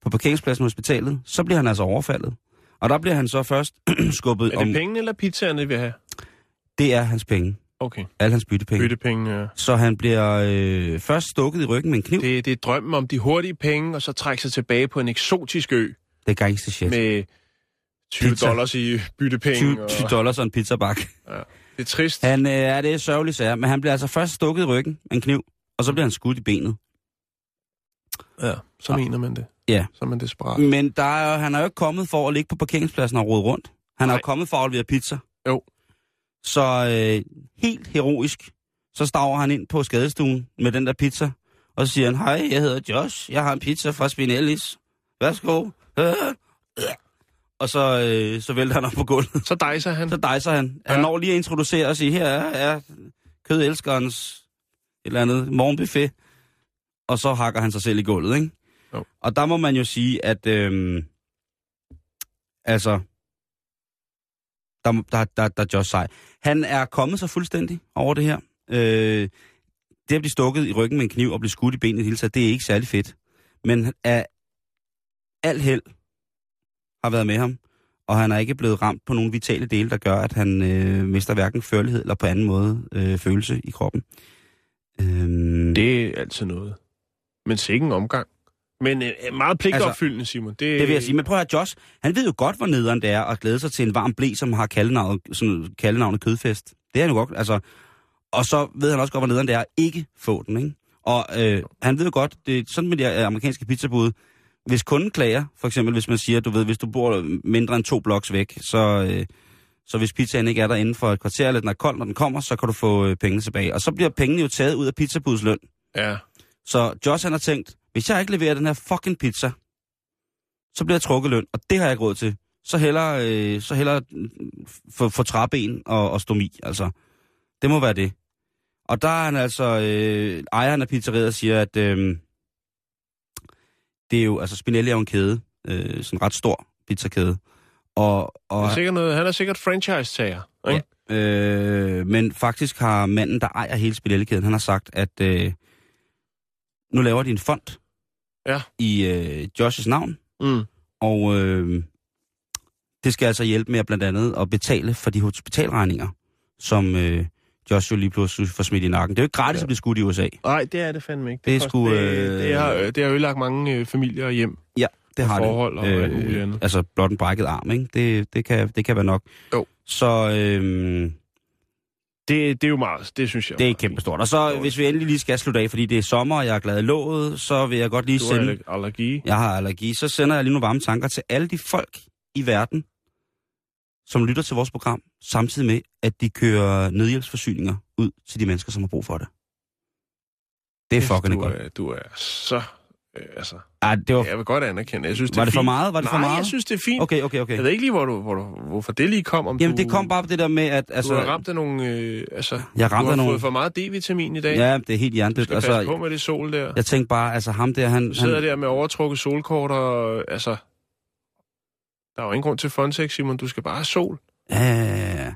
på parkeringspladsen på hospitalet, så bliver han altså overfaldet. Og der bliver han så først skubbet om... Er det om... pengene eller pizzaerne, det vil have? Det er hans penge. Okay. Alle hans byttepenge. Byttepenge, ja. Så han bliver øh, først stukket i ryggen med en kniv. Det, det er drømmen om de hurtige penge, og så trække sig tilbage på en eksotisk ø. Det er gangster shit. Med tyve pizza. Dollars i byttepenge. tyve, tyve og... dollars og en pizzabak. Ja. Det er trist. Han øh, er det sørgeligt sager, men han bliver altså først stukket i ryggen med en kniv, og så bliver han skudt i benet. Ja, så og... mener man det. Ja, så er man desperat. Men der er, han er jo ikke kommet for at ligge på parkeringspladsen og rode rundt. Han Nej. er jo kommet for at levere pizza. Jo. Så øh, helt heroisk, så stager han ind på skadestuen med den der pizza, og så siger han, hej, jeg hedder Josh, jeg har en pizza fra Spinellis. Værsgo. Og så, øh, så vælter han op på gulvet. Så dejser han. Så dejser han. Han ja. når lige at introducere og sige, her er, er kødelskerens et eller andet morgenbuffet. Og så hakker han sig selv i gulvet, ikke? No. Og der må man jo sige, at øhm, altså, der, der, der, der er Josh sej. Han er kommet så fuldstændig over det her. Øh, det at blive stukket i ryggen med en kniv og blive skudt i benet hele tiden, det er ikke særlig fedt. Men af al held har været med ham, og han er ikke blevet ramt på nogle vitale dele, der gør, at han øh, mister hverken førlighed eller på anden måde øh, følelse i kroppen. Øh, det er altid noget. Men sikke en omgang. Men øh, meget pligtopfyldende, altså, Simon. Det, det vil jeg sige. Men prøv at høre, Josh, han ved jo godt, hvor nederen det er at glæde sig til en varm ble, som har kaldenavnet, sådan, kaldenavnet kødfest. Det er han jo godt. Altså, og så ved han også godt, hvor nederen det er at ikke få den, ikke? Og øh, han ved jo godt, det er sådan med de amerikanske pizzabud. Hvis kunden klager, for eksempel hvis man siger, du ved, hvis du bor mindre end to bloks væk, så, øh, så hvis pizzaen ikke er der inden for et kvarter, eller den er kold, når den kommer, så kan du få øh, pengene tilbage. Og så bliver pengene jo taget ud af pizzabudets løn. Ja. Så Josh, han har tænkt, hvis jeg ikke leverer den her fucking pizza, så bliver jeg trukket løn, og det har jeg ikke råd til. Så hellere, øh, så hellere få, få træben og, og stomi, altså. Det må være det. Og der er han altså, øh, ejeren af pizzeriet siger, at øh, det er jo, altså Spinelli er jo en kæde, øh, sådan en ret stor pizzakæde. Og, og, det er sikkert noget, han er sikkert franchise-tager, ikke? Ja, øh, men faktisk har manden, der ejer hele Spinelli-kæden, han har sagt, at øh, nu laver de en fond ja. i øh, Josh's navn, mm. og øh, det skal altså hjælpe med at blandt andet at betale for de hospitalregninger, som... Øh, Josh jo lige pludselig får smidt i nakken. Det er jo ikke gratis ja. at blive skudt i U S A. Nej, det er det fandme ikke. Det, det, sku, det, øh, det, har, det har ødelagt mange øh, familier hjem. Ja, det har forhold det. Og øh, øh, altså blot en brækket arm, ikke? Det, det, kan, det kan være nok. Jo. Så øh, det, det er jo meget, det synes jeg. Det er kæmpe stort. Og så hvis vi endelig lige skal slutte af, fordi det er sommer, og jeg er glad i låget, så vil jeg godt lige du sende... Du har allergi. Jeg har allergi. Så sender jeg lige nogle varme tanker til alle de folk i verden, som lytter til vores program, samtidig med, at de kører nødhjælpsforsyninger ud til de mennesker, som har brug for det. Det er fucking godt. Er, du er så... Øh, altså, ah, det var, jeg vil godt anerkende. Jeg synes, det var det fint. For meget? Var det Nej, for meget? Jeg synes, det er fint. Okay, okay, okay. Jeg ved ikke lige, hvor du, hvor du, hvorfor det lige kom. Om Jamen, du, det kom bare på det der med, at... Altså, du har ramt af nogle... Øh, altså, jeg ramte du har nogle... fået for meget D-vitamin i dag. Ja, det er helt hjernedødt. Du skal passe altså, på med det sol der. Jeg tænkte bare, altså ham der, han... Du sidder han, der med overtrukket solkort og... Altså, der er jo ingen grund til Fonsex, Simon. Du skal bare have sol. Ja, ja, ja.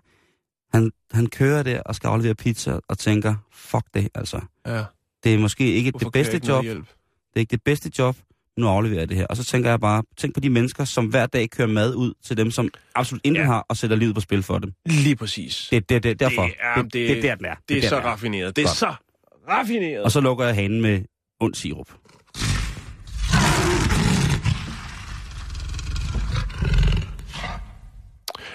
Han, han kører der og skal aflevere pizza og tænker, fuck det, altså. Ja. Det er måske ikke Hvorfor det bedste job. Hjælp? Det er ikke det bedste job. Nu afleverer jeg det her. Og så tænker jeg bare, tænk på de mennesker, som hver dag kører mad ud til dem, som absolut intet ja. har, og sætter livet på spil for dem. Lige præcis. Det, det, det, derfor. Det, er, det, det, det, det, der, den er. det, det er så raffineret. Det er så raffineret. Og så lukker jeg hanen med ond sirup.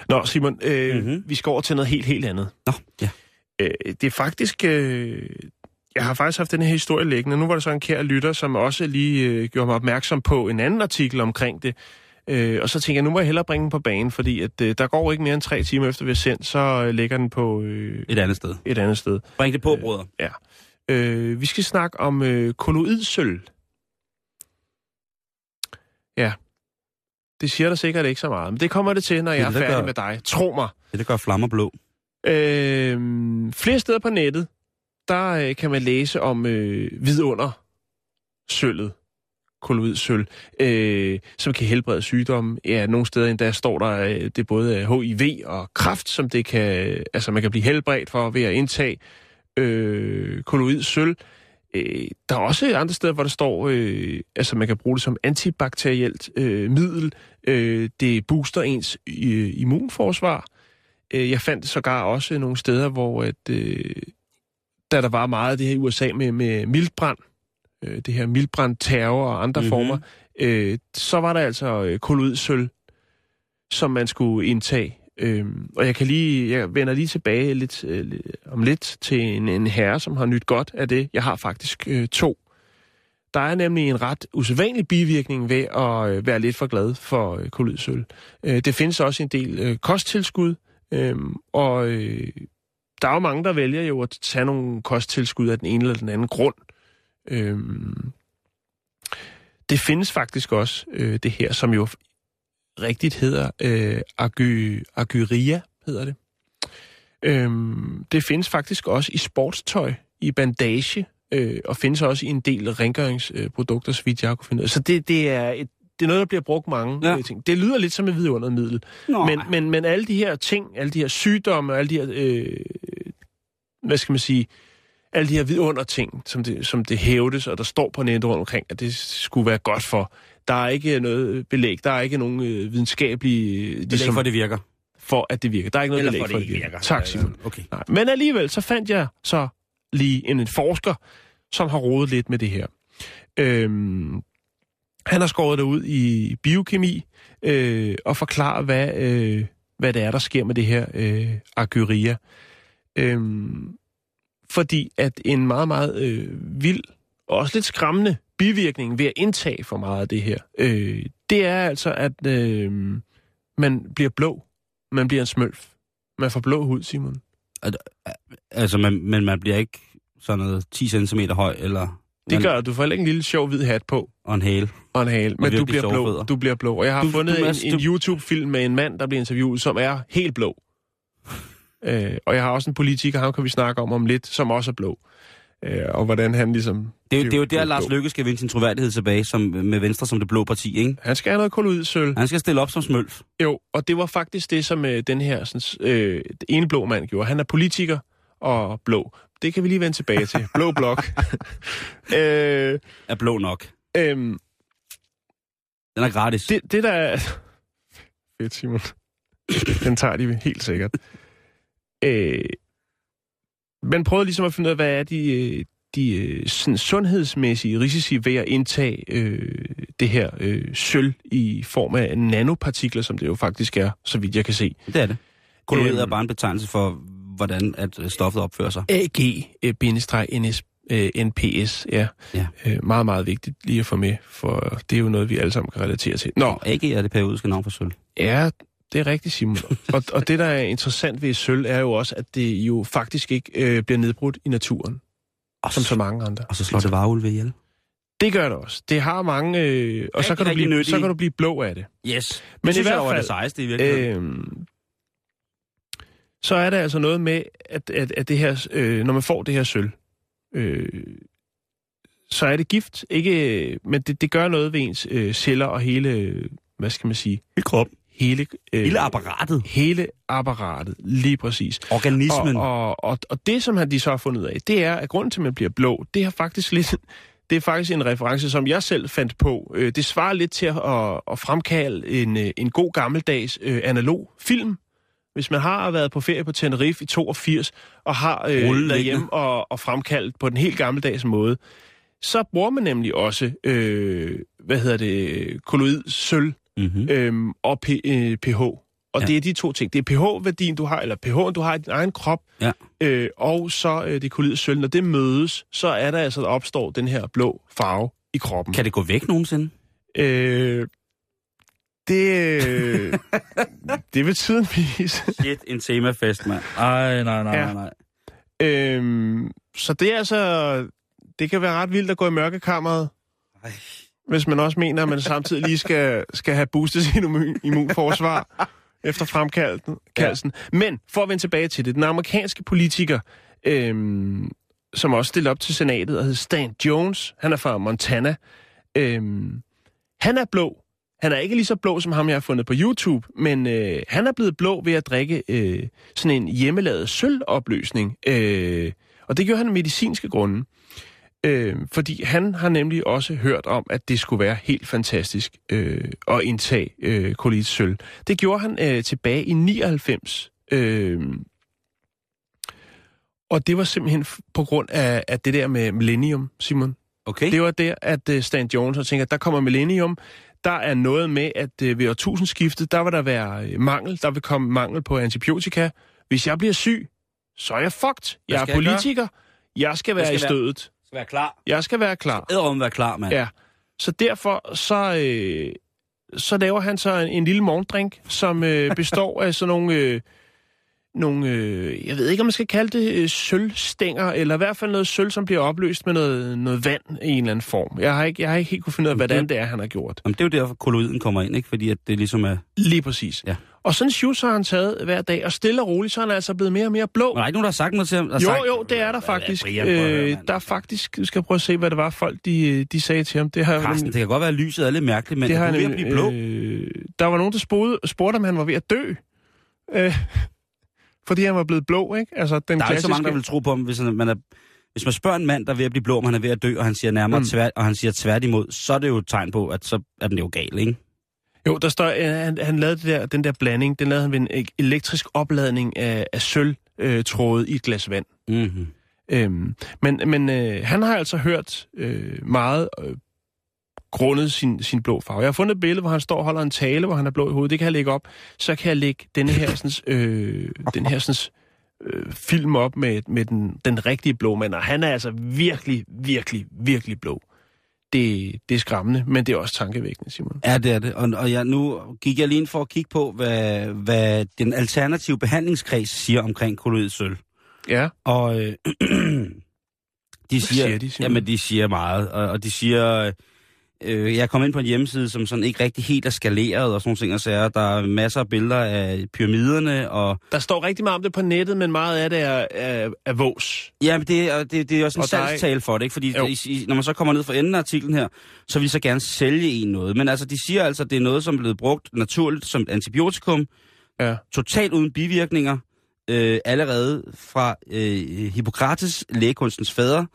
Nå, Simon, øh, mm-hmm. vi skal over til noget helt, helt andet. Nå, ja. Øh, det er faktisk... Øh, jeg har faktisk haft den her historie liggende. Nu var der så en kære lytter, som også lige øh, gjorde mig opmærksom på en anden artikel omkring det. Øh, og så tænkte jeg, nu må jeg hellere bringe den på banen, fordi at, øh, der går ikke mere end tre timer efter, vi har sendt, så øh, ligger den på... Øh, et andet sted. Et andet sted. Bring det på, brødre. Øh, ja. Øh, vi skal snakke om øh, kolloidsølv. Ja. Det siger der sikkert ikke så meget, men det kommer det til, når jeg det, det er færdig gør, med dig. Tro mig. Det, det gør flammer blå. Øh, flere steder på nettet, der øh, kan man læse om øh, vidunder sølvet, kolloidsølv, øh, som kan helbrede sygdomme. Ja, nogle steder endda står der, øh, det er både H I V og kræft, som det kan, altså man kan blive helbredt for ved at indtage øh, kolloidsølv. Der er også andre steder, hvor der står, øh, altså man kan bruge det som antibakterielt øh, middel. Øh, det booster ens øh, immunforsvar. Øh, jeg fandt sågar også nogle steder, hvor at, øh, da der var meget af det her i U S A med, med mildbrand, øh, det her mildbrand, terror og andre mm-hmm. former, øh, så var der altså øh, kolloidsølv, som man skulle indtage. Øhm, og jeg kan lige, jeg vender lige tilbage lidt, øh, om lidt til en, en herre, som har nyt godt af det. Jeg har faktisk øh, to. Der er nemlig en ret usædvanlig bivirkning ved at øh, være lidt for glad for øh, kolloidsølv. Øh, det findes også en del øh, kosttilskud, øh, og øh, der er jo mange, der vælger jo at tage nogle kosttilskud af den ene eller den anden grund. Øh, det findes faktisk også øh, det her, som jo... rigtigt hedder øh, argy, argyria, hedder det. Øhm, det findes faktisk også i sportstøj, i bandage, øh, og findes også i en del rengøringsprodukter, så vidt jeg kunne finde ud af. Så det, det, er et, det er noget, der bliver brugt mange ja. ting. Det lyder lidt som et vidunderligt middel. Men, men, men alle de her ting, alle de her sygdomme, alle de her, øh, hvad skal man sige, alle de her vidunderting, som det, som det hævdes, og der står på nettet rundt omkring, at det skulle være godt for. Der er ikke noget belæg, der er ikke nogen øh, videnskabelige... Øh, ligesom, belæg for, at det virker. For, at det virker. Der er ikke noget Eller belæg for, det, for, det virker. virker. Tak, Simon. Okay. Nej. Men alligevel, så fandt jeg så lige en, en forsker, som har rodet lidt med det her. Øhm, Han har skåret det ud i biokemi øh, og forklarer, hvad, øh, hvad det er, der sker med det her øh, agyria. Øh, fordi at en meget, meget øh, vild og også lidt skræmmende bivirkning ved at indtage for meget af det her, øh, det er altså, at øh, man bliver blå. Man bliver en smølf. Man får blå hud, Simon. Altså, man, men man bliver ikke sådan noget ti centimeter høj, eller... Det gør, du får heller ikke en lille sjov hvid hat på. Og en hale. Og en hale. Men du bliver blå. Du bliver blå. Og jeg har du, fundet du, du, en, en YouTube-film med en mand, der bliver interviewet, som er helt blå. øh, og jeg har også en politiker, ham kan vi snakke om om lidt, som også er blå. Øh, og hvordan han ligesom... Det er, det er jo der, Lars Løkke skal vinde sin troværdighed tilbage som, med Venstre som det blå parti, ikke? Han skal have noget kul ud i sølv. Han skal stille op som smølf. Jo, og det var faktisk det, som øh, den her sådan, øh, ene blå mand gjorde. Han er politiker og blå. Det kan vi lige vende tilbage til. Blå blok. øh, er blå nok. Øhm, Den er gratis. Det, det der er... Fedt, Simon. Den tager de helt sikkert. Øh, man prøvede ligesom at finde ud af, hvad er de, de sådan, sundhedsmæssige risici ved at indtage øh, det her øh, sølv i form af nanopartikler, som det jo faktisk er, så vidt jeg kan se. Det er det. Kolloid er bare en betegnelse for... hvordan at stoffet opfører sig. A G N P S, ja. ja. Øh, meget, meget vigtigt lige at få med, for det er jo noget, vi alle sammen kan relatere til. Nå. A G er det periodiske navn for sølv. Ja, det er rigtigt, Simon. og, og det, der er interessant ved sølv, er jo også, at det jo faktisk ikke øh, bliver nedbrudt i naturen, og som så, så mange andre. Og så slår det varulve ihjel. Det gør det også. Det har mange... Øh, og så kan, du blive, så kan du blive blå af det. Yes. Men det i hvert fald... det sejeste i virkeligheden. Øh, Så er der altså noget med, at, at, at det her, øh, når man får det her sølv, øh, så er det gift, ikke, men det, det gør noget ved ens øh, celler og hele, hvad skal man sige? Hele kroppen. Hele, øh, hele apparatet. Hele apparatet, lige præcis. Organismen. Og, og, og, og det, som han de så har fundet ud af, det er, at grunden til, at man bliver blå, det har faktisk lidt... Det er faktisk en reference, som jeg selv fandt på. Det svarer lidt til at, at fremkalde en, en god gammeldags øh, analog film. Hvis man har været på ferie på Tenerife i toogfirs, og har øh, derhjemme og, og fremkaldt på den helt gammeldags måde, så bruger man nemlig også, øh, hvad hedder det, kolloid, sølv mm-hmm. øhm, og p- øh, pH. Og ja. Det er de to ting. Det er pH-værdien, du har, eller pH'en, du har i din egen krop, ja. øh, og så øh, det kolloid sølv. Når det mødes, så er der altså, der opstår den her blå farve i kroppen. Kan det gå væk nogensinde? Øh... Det, det vil tiden vise. Shit, en temafest, mand. Ej, nej, nej, ja. nej. Øhm, så det er altså... Det kan være ret vildt at gå i mørkekammeret. Ej. Hvis man også mener, at man samtidig lige skal, skal have boostet sin immunforsvar efter fremkaldelsen. Ja. Men, for at vende tilbage til det, den amerikanske politiker, øhm, som også stillede op til senatet, og hed Stan Jones, han er fra Montana, øhm, han er blå. Han er ikke lige så blå som ham, jeg har fundet på YouTube, men øh, han er blevet blå ved at drikke øh, sådan en hjemmelavet sølvopløsning. Øh, og det gjorde han af medicinske grunde. Øh, fordi han har nemlig også hørt om, at det skulle være helt fantastisk øh, at indtage øh, kolloidsølv. Det gjorde han øh, tilbage i nioghalvfems. Øh, og det var simpelthen på grund af, af det der med millennium, Simon. Okay. Det var der, at øh, Stan Jones har tænkt, at der kommer millennium. Der er noget med, at ved årtusindskiftet, der vil der være mangel. Der vil komme mangel på antibiotika. Hvis jeg bliver syg, så er jeg fucked. Jeg er politiker. Jeg skal være i stødet. Jeg skal være klar. Jeg skal være klar. Jeg skal være klar, mand. Ja. Så derfor, så, øh, så laver han så en, en lille morgendrink, som øh, består af sådan nogle... Øh, nogle, øh, jeg ved ikke, om man skal kalde det øh, sølvstænger, eller i hvert fald noget sølv, som bliver opløst med noget, noget vand i en eller anden form. Jeg har ikke, jeg har ikke helt kunne finde ud af, hvordan det, det er, han har gjort. Jamen, det er jo derfor, kolloiden kommer ind, ikke? Fordi at det ligesom er... Lige præcis. Ja. Og sådan en shoot, så har han taget hver dag, og stille og roligt, så han er altså blevet mere og mere blå. Men der er ikke nogen, der har sagt noget til ham? Jo, sagt... jo, det er der faktisk. Ja, Brian, høre, øh, der er faktisk... Du skal prøve at se, hvad det var, folk de, de sagde til ham. Det har Karsten, en... det kan godt være, lyset er lidt mærkeligt, men det er ved at blive blå. Øh, der var nogen, der spurgte, spurgte, om han var ved at dø. Øh. Fordi han var blevet blå, ikke? Altså, den der er klassiske... ikke så mange, der vil tro på ham. Hvis man, er... hvis man spørger en mand, der er ved at blive blå, om han er ved at dø, og han siger nærmere mm. tvært, og han siger tvært imod, så er det jo et tegn på, at så er den jo gal, ikke? Jo, der står, han, han lavede det der, den der blanding, den lavede han ved en elektrisk opladning af, af sølvtråde i et glas vand. Mm-hmm. Øhm, men men øh, han har altså hørt øh, meget øh, grundet sin, sin blå farve. Jeg har fundet et billede, hvor han står og holder en tale, hvor han er blå i hovedet. Det kan jeg lægge op. Så kan jeg lægge denne her, sån's, øh, den her sån's, øh, film op med, med den, den rigtige blå mand. Og han er altså virkelig, virkelig, virkelig blå. Det, det er skræmmende, men det er også tankevækkende, Simon. Ja, det er det. Og, og jeg, nu gik jeg lige ind for at kigge på, hvad, hvad den alternative behandlingskreds siger omkring kolloid sølv. Ja. Og øh, de siger, siger de, jamen, de siger meget. Og, og de siger, øh, jeg kom ind på en hjemmeside, som sådan ikke rigtig helt er skaleret og sådan ting og sager. Der er masser af billeder af pyramiderne og... Der står rigtig meget om det på nettet, men meget af det er, er, er vås. Jamen, det er, det, det er også en salgstale for det, ikke? Fordi i, når man så kommer ned for enden af artiklen her, så vil de så gerne sælge en noget. Men altså, de siger altså, at det er noget, som er blevet brugt naturligt som et antibiotikum. Ja. Totalt uden bivirkninger. Øh, allerede fra øh, Hippokrates, lægekunstens fader,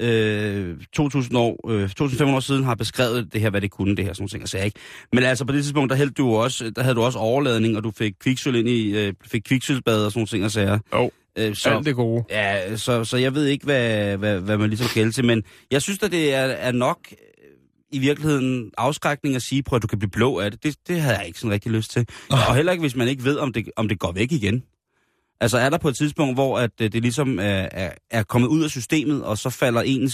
øh, to tusind år, øh, to tusind fem hundrede år siden har beskrevet det her, hvad det kunne, det her, sådan ting, og sagde ikke. Men altså på det tidspunkt, der, du også, der havde du også overladning, og du fik kviksøl ind i, øh, fik kviksølsbad og sådan ting og sager. Jo, øh, så, alt det gode. Ja, så, så jeg ved ikke, hvad, hvad, hvad man ligesom kælder til, men jeg synes at det er, er nok i virkeligheden afskrækning at sige, prøv at du kan blive blå af det. Det, det havde jeg ikke sådan rigtig lyst til. Oh. Og heller ikke, hvis man ikke ved, om det, om det går væk igen. Altså er der på et tidspunkt, hvor at det ligesom er, er, er kommet ud af systemet, og så falder ens,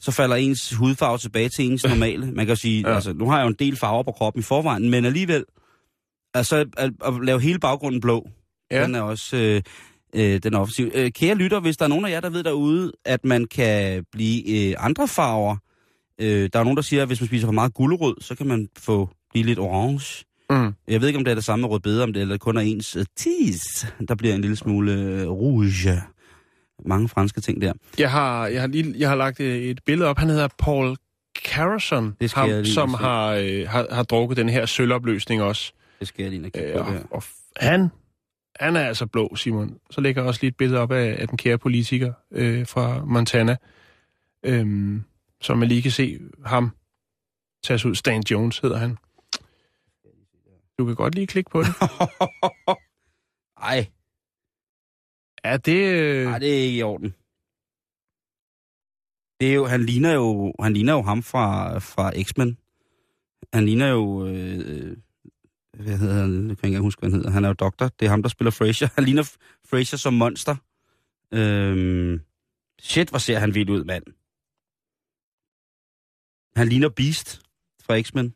så falder ens hudfarve tilbage til ens normale. Man kan sige, ja. Altså nu har jeg jo en del farver på kroppen i forvejen, men alligevel, altså at, at lave hele baggrunden blå, ja. Den er også øh, øh, den er offensiv. Øh, kære lytter, hvis der er nogen af jer, der ved derude, at man kan blive øh, andre farver. Øh, der er nogen, der siger, at hvis man spiser for meget gulerod, så kan man få blive lidt orange. Mm. Jeg ved ikke, om det er det samme med rødbeder, om det eller kun er ens tis. Der bliver en lille smule rouge. Mange franske ting der. Jeg har, jeg har, lige, jeg har lagt et billede op. Han hedder Paul Carrison, ham, som har, øh, har, har drukket den her sølvopløsning også. Det skal jeg lige kigge på, øh, og, her. Og han, han er altså blå, Simon. Så lægger jeg også lige et billede op af, af den kære politiker øh, fra Montana, øh, som man lige kan se ham tages ud. Stan Jones hedder han. Du kan godt lige klikke på det. Ej. Er det... Ej, det er ikke i orden. Det er jo, han, ligner jo, han ligner jo ham fra, fra X-Men. Han ligner jo... Øh, hvad hedder han? Jeg kan ikke engang huske, hvad han hedder. Han er jo doktor. Det er ham, der spiller Frasier. Han ligner Frasier som monster. Øhm, shit, hvor ser han vildt ud, mand. Han ligner Beast fra X-Men.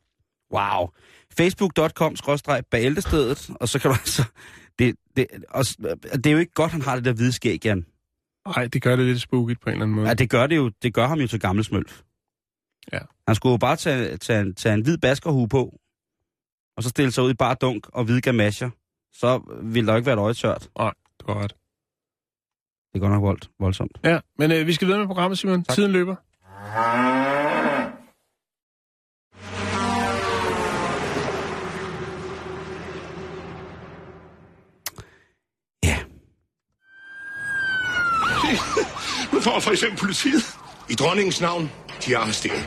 Wow. facebook punktum com skråstreg bæltestedet, og så kan du altså... Det, det, og, det er jo ikke godt, han har det der hvide skæg, Jan. Nej, det gør det lidt spooky på en eller anden måde. Ja, det gør, det jo, det gør ham jo til gammel smølf. Ja. Han skulle jo bare tage, tage, en, tage en hvid baskerhue på, og så stille sig ud i bare dunk og hvide gamasjer. Så ville der jo ikke være et øje tørt. Nej, det var ret. Det er godt nok voldt, voldsomt. Ja, men øh, vi skal videre med programmet, Simon. Tak. Tiden løber. Nu får for eksempel politiet i dronningens navn, de er arresteret.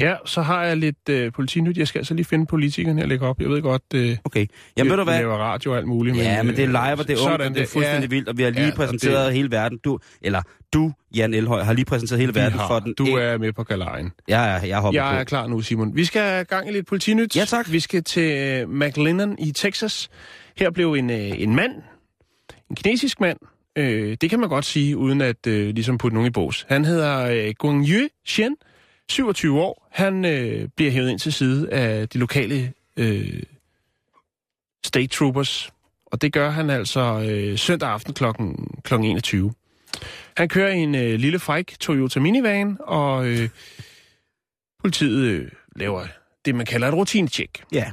Ja, så har jeg lidt øh, politinyt. Jeg skal altså lige finde politikerne, jeg lægger op. Jeg ved godt, øh, okay. Jamen, ved du hvad? Jeg laver radio og alt muligt. Ja, men, øh, men det er live, og det er ungt, og det er fuldstændig ja, vildt, og vi har lige ja, præsenteret det... hele verden. Du, eller du, Jan Elhøj, har lige præsenteret hele vi verden har. For den. Du en... er med på galejen. Ja, ja, jeg hopper Jeg på. Er klar nu, Simon. Vi skal have gang i lidt politinyt. Ja, tak. Vi skal til uh, McLennan i Texas. Her blev en, uh, en mand, en kinesisk mand, øh, det kan man godt sige, uden at uh, ligesom putte nogen i bås. Han hedder uh, Gong Ye Chen. syvogtyve år, han øh, bliver hævet ind til side af de lokale øh, state troopers, og det gør han altså øh, søndag aften klokken enogtyve. Han kører i en øh, lille fræk Toyota minivan, og øh, politiet øh, laver det, man kalder et rutinetjek. Ja.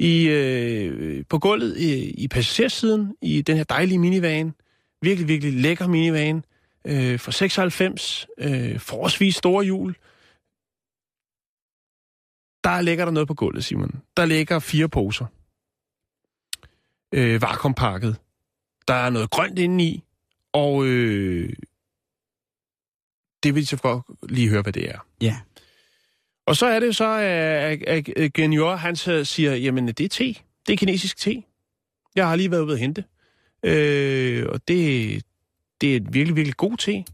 I, øh, på gulvet øh, i passagersiden i den her dejlige minivan, virkelig, virkelig lækker minivan, øh, fra seksoghalvfems, øh, forholdsvis store hjul. Der ligger der noget på gulvet, Simon. Der ligger fire poser. Øh, vakuumpakket. Der er noget grønt indeni, og øh, det vil I så godt lige høre, hvad det er. Ja. Og så er det så, at, at, at Genior, han siger, jamen det er te. Det er kinesisk te. Jeg har lige været ude at hente. Øh, og det, det er et virkelig, virkelig god te.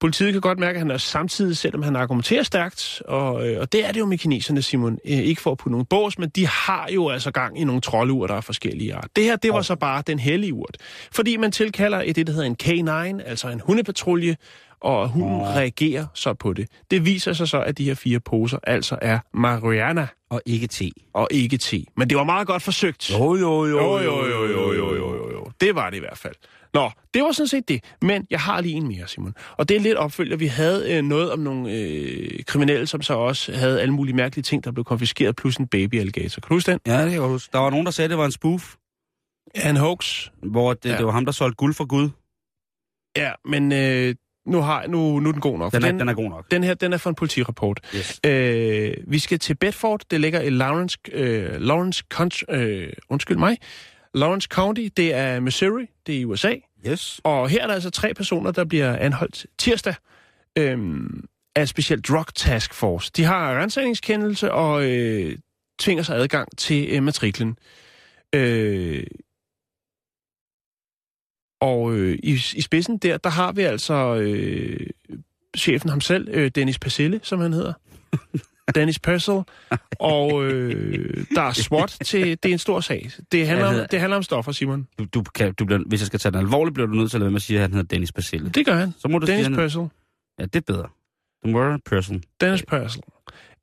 Politiet kan godt mærke, at han er samtidig, selvom han argumenterer stærkt, og, øh, og det er det jo med kineserne, Simon. Øh, ikke for at putte nogen bås, men de har jo altså gang i nogle troldure, der er forskellige art. Det her, det var så bare den hellige urt. Fordi man tilkalder et, det der hedder en K ni, altså en hundepatrulje, og hunden reagerer så på det. Det viser sig så, at de her fire poser altså er marihuana. Og ikke te. Og ikke te. Men det var meget godt forsøgt. Jo, jo, jo, jo, jo, jo, jo, jo, jo, jo. Det var det i hvert fald. Nå, det var sådan set det. Men jeg har lige en mere, Simon. Og det er lidt opfølger. Vi havde øh, noget om nogle øh, kriminelle, som så også havde alle mulige mærkelige ting, der blev konfiskeret, plus en babyalligator. Kan du huske den? Ja, det kan du huske. Der var nogen, der sagde, at det var en spoof. Ja, en hoax. Hvor det, ja. det var ham, der solgte guld for Gud. Ja, men... Øh, Nu, har, nu, nu er den god nok. Den er, den, den er god nok. Den her, den er fra en politirapport. Yes. Øh, vi skal til Bedford. Det ligger i Lawrence, øh, Lawrence County, øh, undskyld mig. Lawrence County, det er Missouri, det er i U S A. Yes. Og her er der altså tre personer, der bliver anholdt tirsdag øhm, af specielt Drug Task Force. De har ransagningskendelse og øh, tvinger sig adgang til øh, matriklen. Øh... Og øh, i, i spidsen der, der har vi altså øh, chefen ham selv, øh, Dennis Percille, som han hedder. Dennis Percille. Og øh, der er SWAT til, det er en stor sag. Det handler, hedder, om, det handler om stoffer, Simon. Du, du kan, du bliver, hvis jeg skal tage den alvorligt, bliver du nødt til at lade mig at sige, at han hedder Dennis Percille. Det gør han. Så må du Dennis sige, Percille. Ja, det er bedre. Du må Percille. Dennis Percille.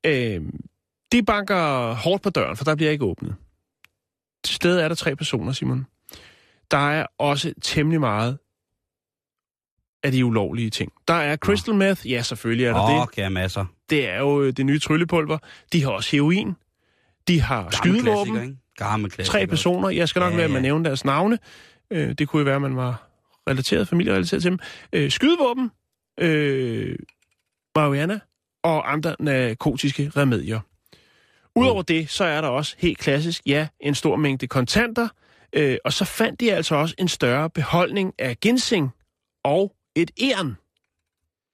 Øh, de banker hårdt på døren, for der bliver ikke åbnet. Til stedet er der tre personer, Simon. Der er også temmelig meget af de ulovlige ting. Der er crystal meth, ja selvfølgelig er der oh, det. Åh, kære masser. Det er jo det nye tryllepulver. De har også heroin. De har skydevåben. Tre personer. Jeg skal nok ja, være med at nævne deres navne. Det kunne jo være, at man var relateret, familierelateret til dem. Skydevåben, øh, marihuana og andre narkotiske remedier. Udover det, så er der også helt klassisk, ja, en stor mængde kontanter. Øh, og så fandt de altså også en større beholdning af ginseng og et æren.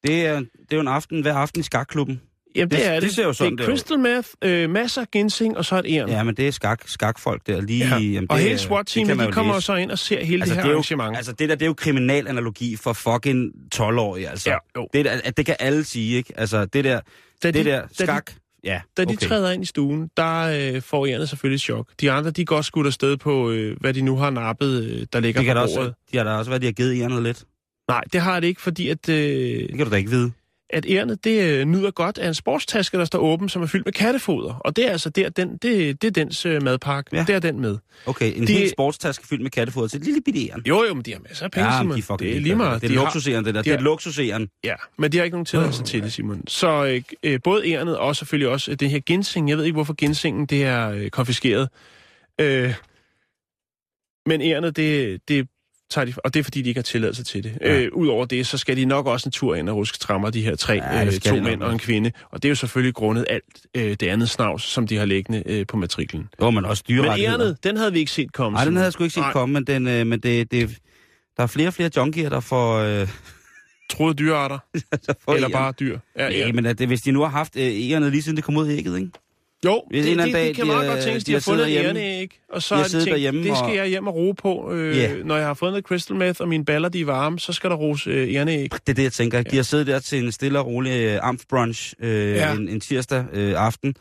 Det er, det er jo en aften, hver aften i skakklubben. Jamen det, det er det. Det ser jo sådan, det er crystal meth, øh, masser af ginseng og så et æren. Ja, men det er skak, skakfolk der lige... Ja. Jamen, det, og hele SWAT-teamet, de kommer jo så ind og ser hele altså, det her det jo, arrangement. Altså det der, det er jo kriminalanalogi for fucking tolv-årige, altså. Ja, jo. Det, der, det kan alle sige, ikke? Altså det der, da det de, der skak... De, Ja, da okay. de træder ind i stuen, der øh, får ærerne selvfølgelig chok. De andre, de går skudt afsted på, øh, hvad de nu har nappet, øh, der ligger de på bordet. Også, de har da også været, de har givet ærerne lidt. Nej, det har det ikke, fordi at... Øh, det kan du da ikke vide. At ærerne, det øh, nyder godt af en sportstaske, der står åben, som er fyldt med kattefoder. Og det er altså der, den, det, det er dens øh, madpakke. Ja. Det er den med. Okay, en de, hel sportstaske fyldt med kattefoder til et lille bitte æren. Jo, jo, men de har masser af penge, ja, Simon. De det er lige, lige meget. Det er de luksusæren, det der. Det er et luksusæren. Ja, men de har ikke nogen tilladelse oh, til det, Simon. Så øh, både ærenet og selvfølgelig også den her ginseng. Jeg ved ikke, hvorfor ginsingen det er øh, konfiskeret. Øh, men ærenet, det det De, og det er fordi, de ikke har tilladelse til det. Ja. Øh, Udover det, så skal de nok også en tur ind og ruske trammer, de her tre, ja, øh, to mænd nok. Og en kvinde. Og det er jo selvfølgelig grundet alt øh, det andet snavs, som de har liggende øh, på matriklen. Jo, men også dyrerettigheder. Men ærenet, den havde vi ikke set komme. Nej, den havde jeg sgu ikke set Nej. komme, men, den, øh, men det, det, der er flere og flere junkier, der får... Øh... Troede dyrearter. Eller bare dyr. Ja, ja, men at, hvis de nu har haft ærenet øh, lige siden det kom ud i ægget, ikke? Jo, det, det, dag, det kan meget godt tænkes, at de, de har fundet ærerne, ikke? Og så de har de tænkt, det skal jeg hjem og roe på. Øh, yeah. Når jeg har fået noget crystal meth, og mine baller de er varme, så skal der rose ærerne, ikke? Det er det, jeg tænker. Ja. De har siddet der til en stille og rolig uh, amfbrunch uh, ja. en, en tirsdag uh, aften,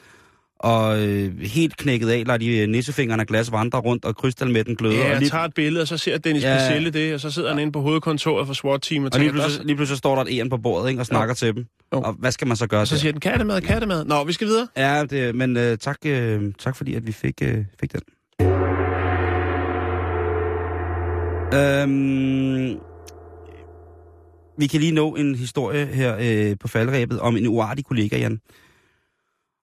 og uh, helt knækket af, lader de nissefingrene og glas vandre rundt, og crystal methen gløder. Ja, og lige... tager et billede, og så ser Dennis ja. Percille det, og så sidder han inde på hovedkontoret for SWAT-teamet. Og, og lige pludselig, lige pludselig står der et æren på bordet, ikke? Og snakker ja. til dem. Oh. Og hvad skal man så gøre? Så siger den kattemad, kattemad. Nå, vi skal videre. Ja, det, men uh, tak, uh, tak fordi, at vi fik, uh, fik den. Um, vi kan lige nå en historie her uh, på faldrebet om en uartig kollega, Jan.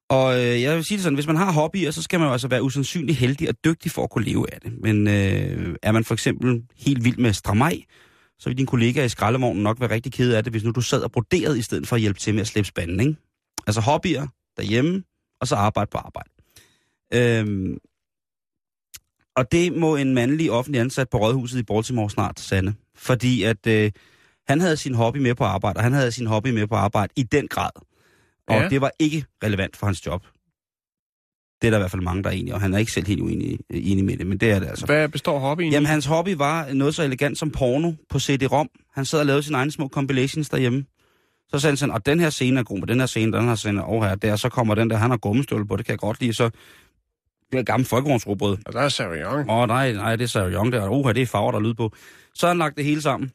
Og uh, jeg vil sige det sådan, hvis man har hobbyer, så skal man jo altså være usandsynlig heldig og dygtig for at kunne leve af det. Men uh, er man for eksempel helt vild med stramaj, så vil din kollega i skraldevognen nok være rigtig ked af det, hvis nu du sad og broderede, i stedet for at hjælpe til med at slippe spanden, ikke? Altså hobbyer derhjemme, og så arbejde på arbejde. Øhm, og det må en mandlig offentlig ansat på Rødhuset i Baltimore snart sande. Fordi at øh, han havde sin hobby med på arbejde, og han havde sin hobby med på arbejde i den grad. Og ja. det var ikke relevant for hans job. Det er der i hvert fald mange, der er enige, og han er ikke selv helt uenig enig med det, men det er det altså. Hvad består hobbyen? Jamen, hans hobby var noget så elegant som porno på C D-ROM. Han sad og lavede sine egne små compilations derhjemme. Så sagde han sådan, og den her scene er grum, og den her scene, den her scene, og her, der, så kommer den der, han har gummistøvle på, det kan jeg godt lide, så det er gammel folkegrundsrugbrød. Og der er Sarah Young. Åh, nej, nej, det er Sarah Young der, og oh, det er farver, der lyd på. Så har han lagt det hele sammen,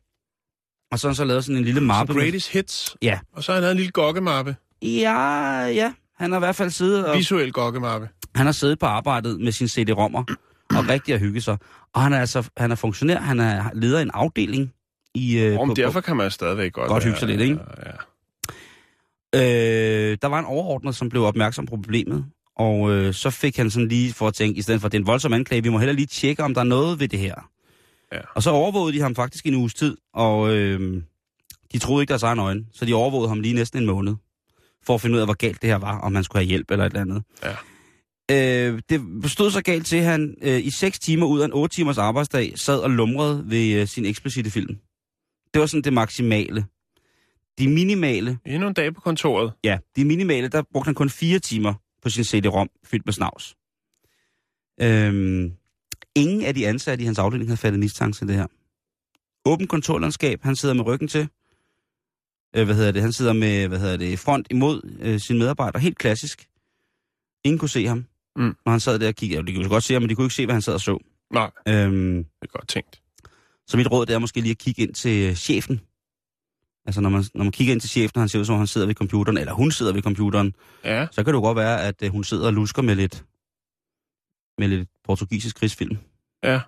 og så har han så lavet sådan en lille mappe. Som greatest hits? Ja. Og så har han lavet en lille gokkemappe? Ja, ja. Han har i hvert fald siddet og... Visuel gokkemappe. Han har siddet på arbejdet med sine C D-rommer og rigtig at hygge sig. Og han er altså han er funktionær, han er leder af en afdeling i... Øh, Om på, derfor kan man stadigvæk godt... Godt hygge sig lidt, ikke? Ja, ja. Øh, der var en overordnet, som blev opmærksom på problemet. Og øh, så fik han sådan lige for at tænke, i stedet for, det er en voldsom anklage, vi må heller lige tjekke, om der er noget ved det her. Ja. Og så overvågede de ham faktisk en uges tid, og øh, de troede ikke deres egen øjne, så de overvågede ham lige næsten en måned, for at finde ud af, hvor galt det her var, om han skulle have hjælp eller et eller andet. Ja. Øh, det stod så galt til, at han øh, i seks timer ud af en otte timers arbejdsdag, sad og lumrede ved øh, sin eksplicitte film. Det var sådan det maksimale. De minimale... Endnu en dag på kontoret. Ja, de minimale, der brugte han kun fire timer på sin C D-rom, fyldt med snavs. Øhm, ingen af de ansatte i hans afdeling havde fattet mistanke til det her. Åbent kontorlandskab, han sidder med ryggen til. Øh, hvad hedder det? Han sidder med, hvad hedder det, front imod øh, sine medarbejdere. Helt klassisk. Ingen kunne se ham, mm. når han sad der og kiggede. De kunne godt se ham, men de kunne ikke se, hvad han sad og så. Nej, øhm, det er godt tænkt. Så mit råd, det er måske lige at kigge ind til chefen. Altså, når man, når man kigger ind til chefen, og han ser ud som, han sidder ved computeren, eller hun sidder ved computeren, ja. Så kan det jo godt være, at hun sidder og lusker med lidt, med lidt portugisisk krigsfilm. Ja.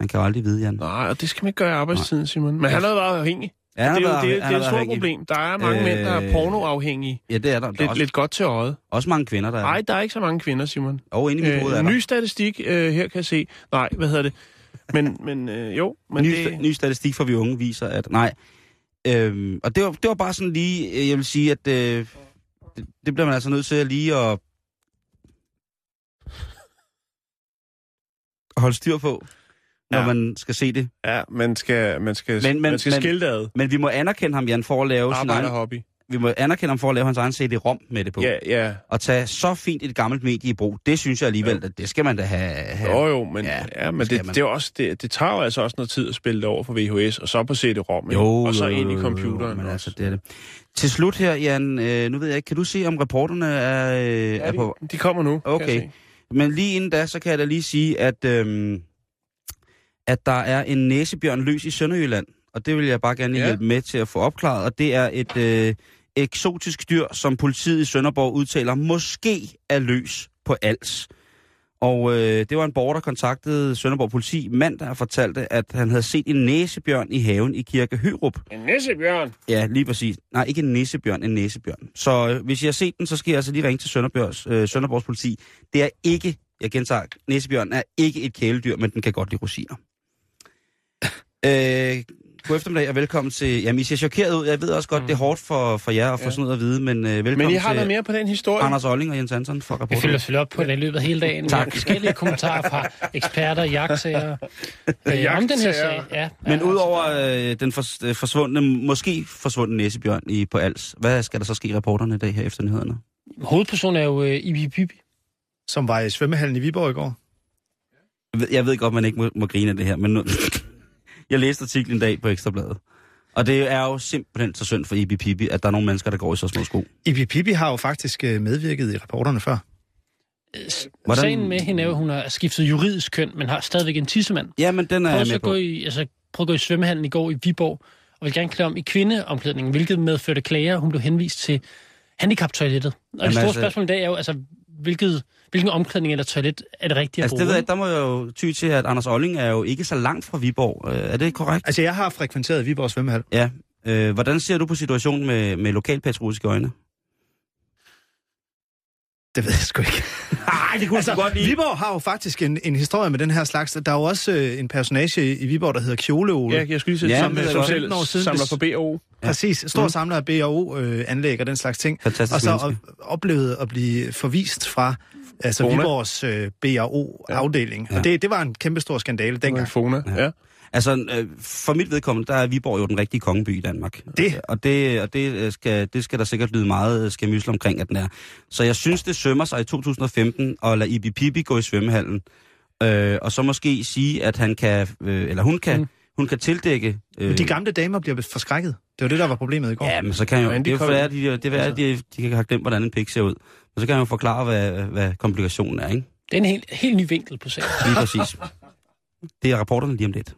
Man kan jo aldrig vide, Jan. Nej, og det skal man ikke gøre i arbejdstiden, Simon. Men ja. Han har været afhængig. Ja, det er jo det, det er et stort problem. Der er mange øh, mænd, der er pornoafhængige. Ja, det er der. Lidt, der er også, lidt godt til øjet. Også mange kvinder, der er. Nej, der er ikke så mange kvinder, Simon. Jo, inde i mit hoved øh, er der. Ny statistik, øh, her kan jeg se. Nej, hvad hedder det? Men, men øh, jo. Men ny, det... ny statistik for vi unge viser, at nej... Øhm, og det var, det var bare sådan lige, jeg vil sige, at øh, det, det bliver man altså nødt til at lige at holde styr på, når ja. Man skal se det. Ja, man skal, man skal, men, men, man skal skille ad. Men vi må anerkende ham, Jan, for at lave sin egen, hobby. Vi må anerkende ham for at lave hans egen C D-rom med det på. Ja, ja. Og tage så fint et gammelt medie i brug, det synes jeg alligevel, ja. At det skal man da have. have. Jo jo, men, ja, ja, men det, det, er også, det, det tager jo altså også noget tid at spille det over for V H S, og så på C D-rom, jo, jo, og så ind i computeren. Jo, jo, altså, det er det. Til slut her, Jan, øh, nu ved jeg ikke, kan du se, om reporterne er, øh, ja, er på... De, de kommer nu, okay. Men lige inden da, så kan jeg da lige sige, at, øh, at der er en næsebjørn løs i Sønderjylland. Og det vil jeg bare gerne hjælpe ja. Med til at få opklaret. Og det er et øh, eksotisk dyr, som politiet i Sønderborg udtaler, måske er løs på Als. Og øh, det var en borger, der kontaktede Sønderborg politi mandag og fortalte, at han havde set en næsebjørn i haven i Kirkehyrup. En næsebjørn? Ja, lige præcis. Nej, ikke en næsebjørn, en næsebjørn. Så øh, hvis I har set den, så skal jeg altså lige ringe til Sønderborgs, øh, Sønderborgs politi. Det er ikke, jeg gentager, næsebjørn er ikke et kæledyr, men den kan godt lide rosiner. øh... God eftermiddag og velkommen til... Jamen, I ser chokeret ud. Jeg ved også godt, mm. det er hårdt for, for jer at få ja. Sådan noget at vide, men øh, velkommen til... Men I har noget mere på den historie. Anders Olling og Jens Hansen fra rapporten. Vi følger selvfølgelig op på den i løbet af hele dagen. Tak. Med forskellige kommentarer fra eksperter, jagtsager øh, om den her sag. Ja, men ja, udover øh, den for, øh, forsvundne, måske forsvundne næsebjørn i, på Als, hvad skal der så ske i rapporterne i dag her efter nyhederne? Hovedpersonen er jo øh, Ibi Pippi, som var i svømmehallen i Viborg i går. Jeg ved godt, man ikke må, må grine af det her, men... Nu... Jeg læste artiklen en dag på Ekstrabladet. Og det er jo simpelthen så synd for Ibi Pippi, at der er nogle mennesker, der går i så små sko. Ibi Pippi har jo faktisk medvirket i rapporterne før. Hvordan? Sagen med hende er jo, hun har skiftet juridisk køn, men har stadigvæk en tissemand. Ja, men den er jeg med på. I, altså, prøv at gå i svømmehallen i går i Viborg, og vil gerne klæde om i kvindeomklædningen, hvilket medførte klager. Hun blev henvist til handicaptoilettet. Og jamen det store altså... spørgsmål i dag er jo, altså, hvilket... Hvilken omklædning eller toilet er det rigtigt at bruge? Altså, det ved jeg, der må jeg jo ty til, at Anders Olling er jo ikke så langt fra Viborg. Er det korrekt? Altså, jeg har frekventeret Viborg svømmehal. Ja. Øh, hvordan ser du på situationen med, med lokalpatriotiske øjne? Det ved jeg sgu ikke. Nej, det kunne altså, godt lide. Viborg har jo faktisk en, en historie med den her slags. Der er jo også øh, en personage i Viborg, der hedder Kjoleole. Ja, jeg skulle lige sige, ja, som selv samler på B A O. Ja. Præcis. Stor samler af B A O-anlæg øh, og den slags ting. Fantastisk. Og så op- oplevede at blive forvist fra altså Fona. Viborgs øh, B A O-afdeling. Ja. Og det, det var en kæmpestor skandale dengang. Fona, ja. Ja. Altså, øh, for mit vedkommende, der er Viborg jo den rigtige kongeby i Danmark. Det. Og, det, og det, skal, det skal der sikkert lyde meget skæmysel omkring, at den er. Så jeg synes, det sømmer sig i to tusind og femten at lade Ibi Pippi gå i svømmehallen. Øh, og så måske sige, at han kan, øh, eller hun kan, mm. Hun kan tildække... Øh... Men de gamle damer bliver forskrækket. Det var det, der var problemet i går. Ja, men så kan jo... Det er jo at de, det er, de, de kan have glemt, hvordan en pik ser ud. Men så kan jeg jo forklare, hvad, hvad komplikationen er, ikke? Det er en helt, helt ny vinkel på sagen. Lige præcis. Det er rapporterne lige om lidt.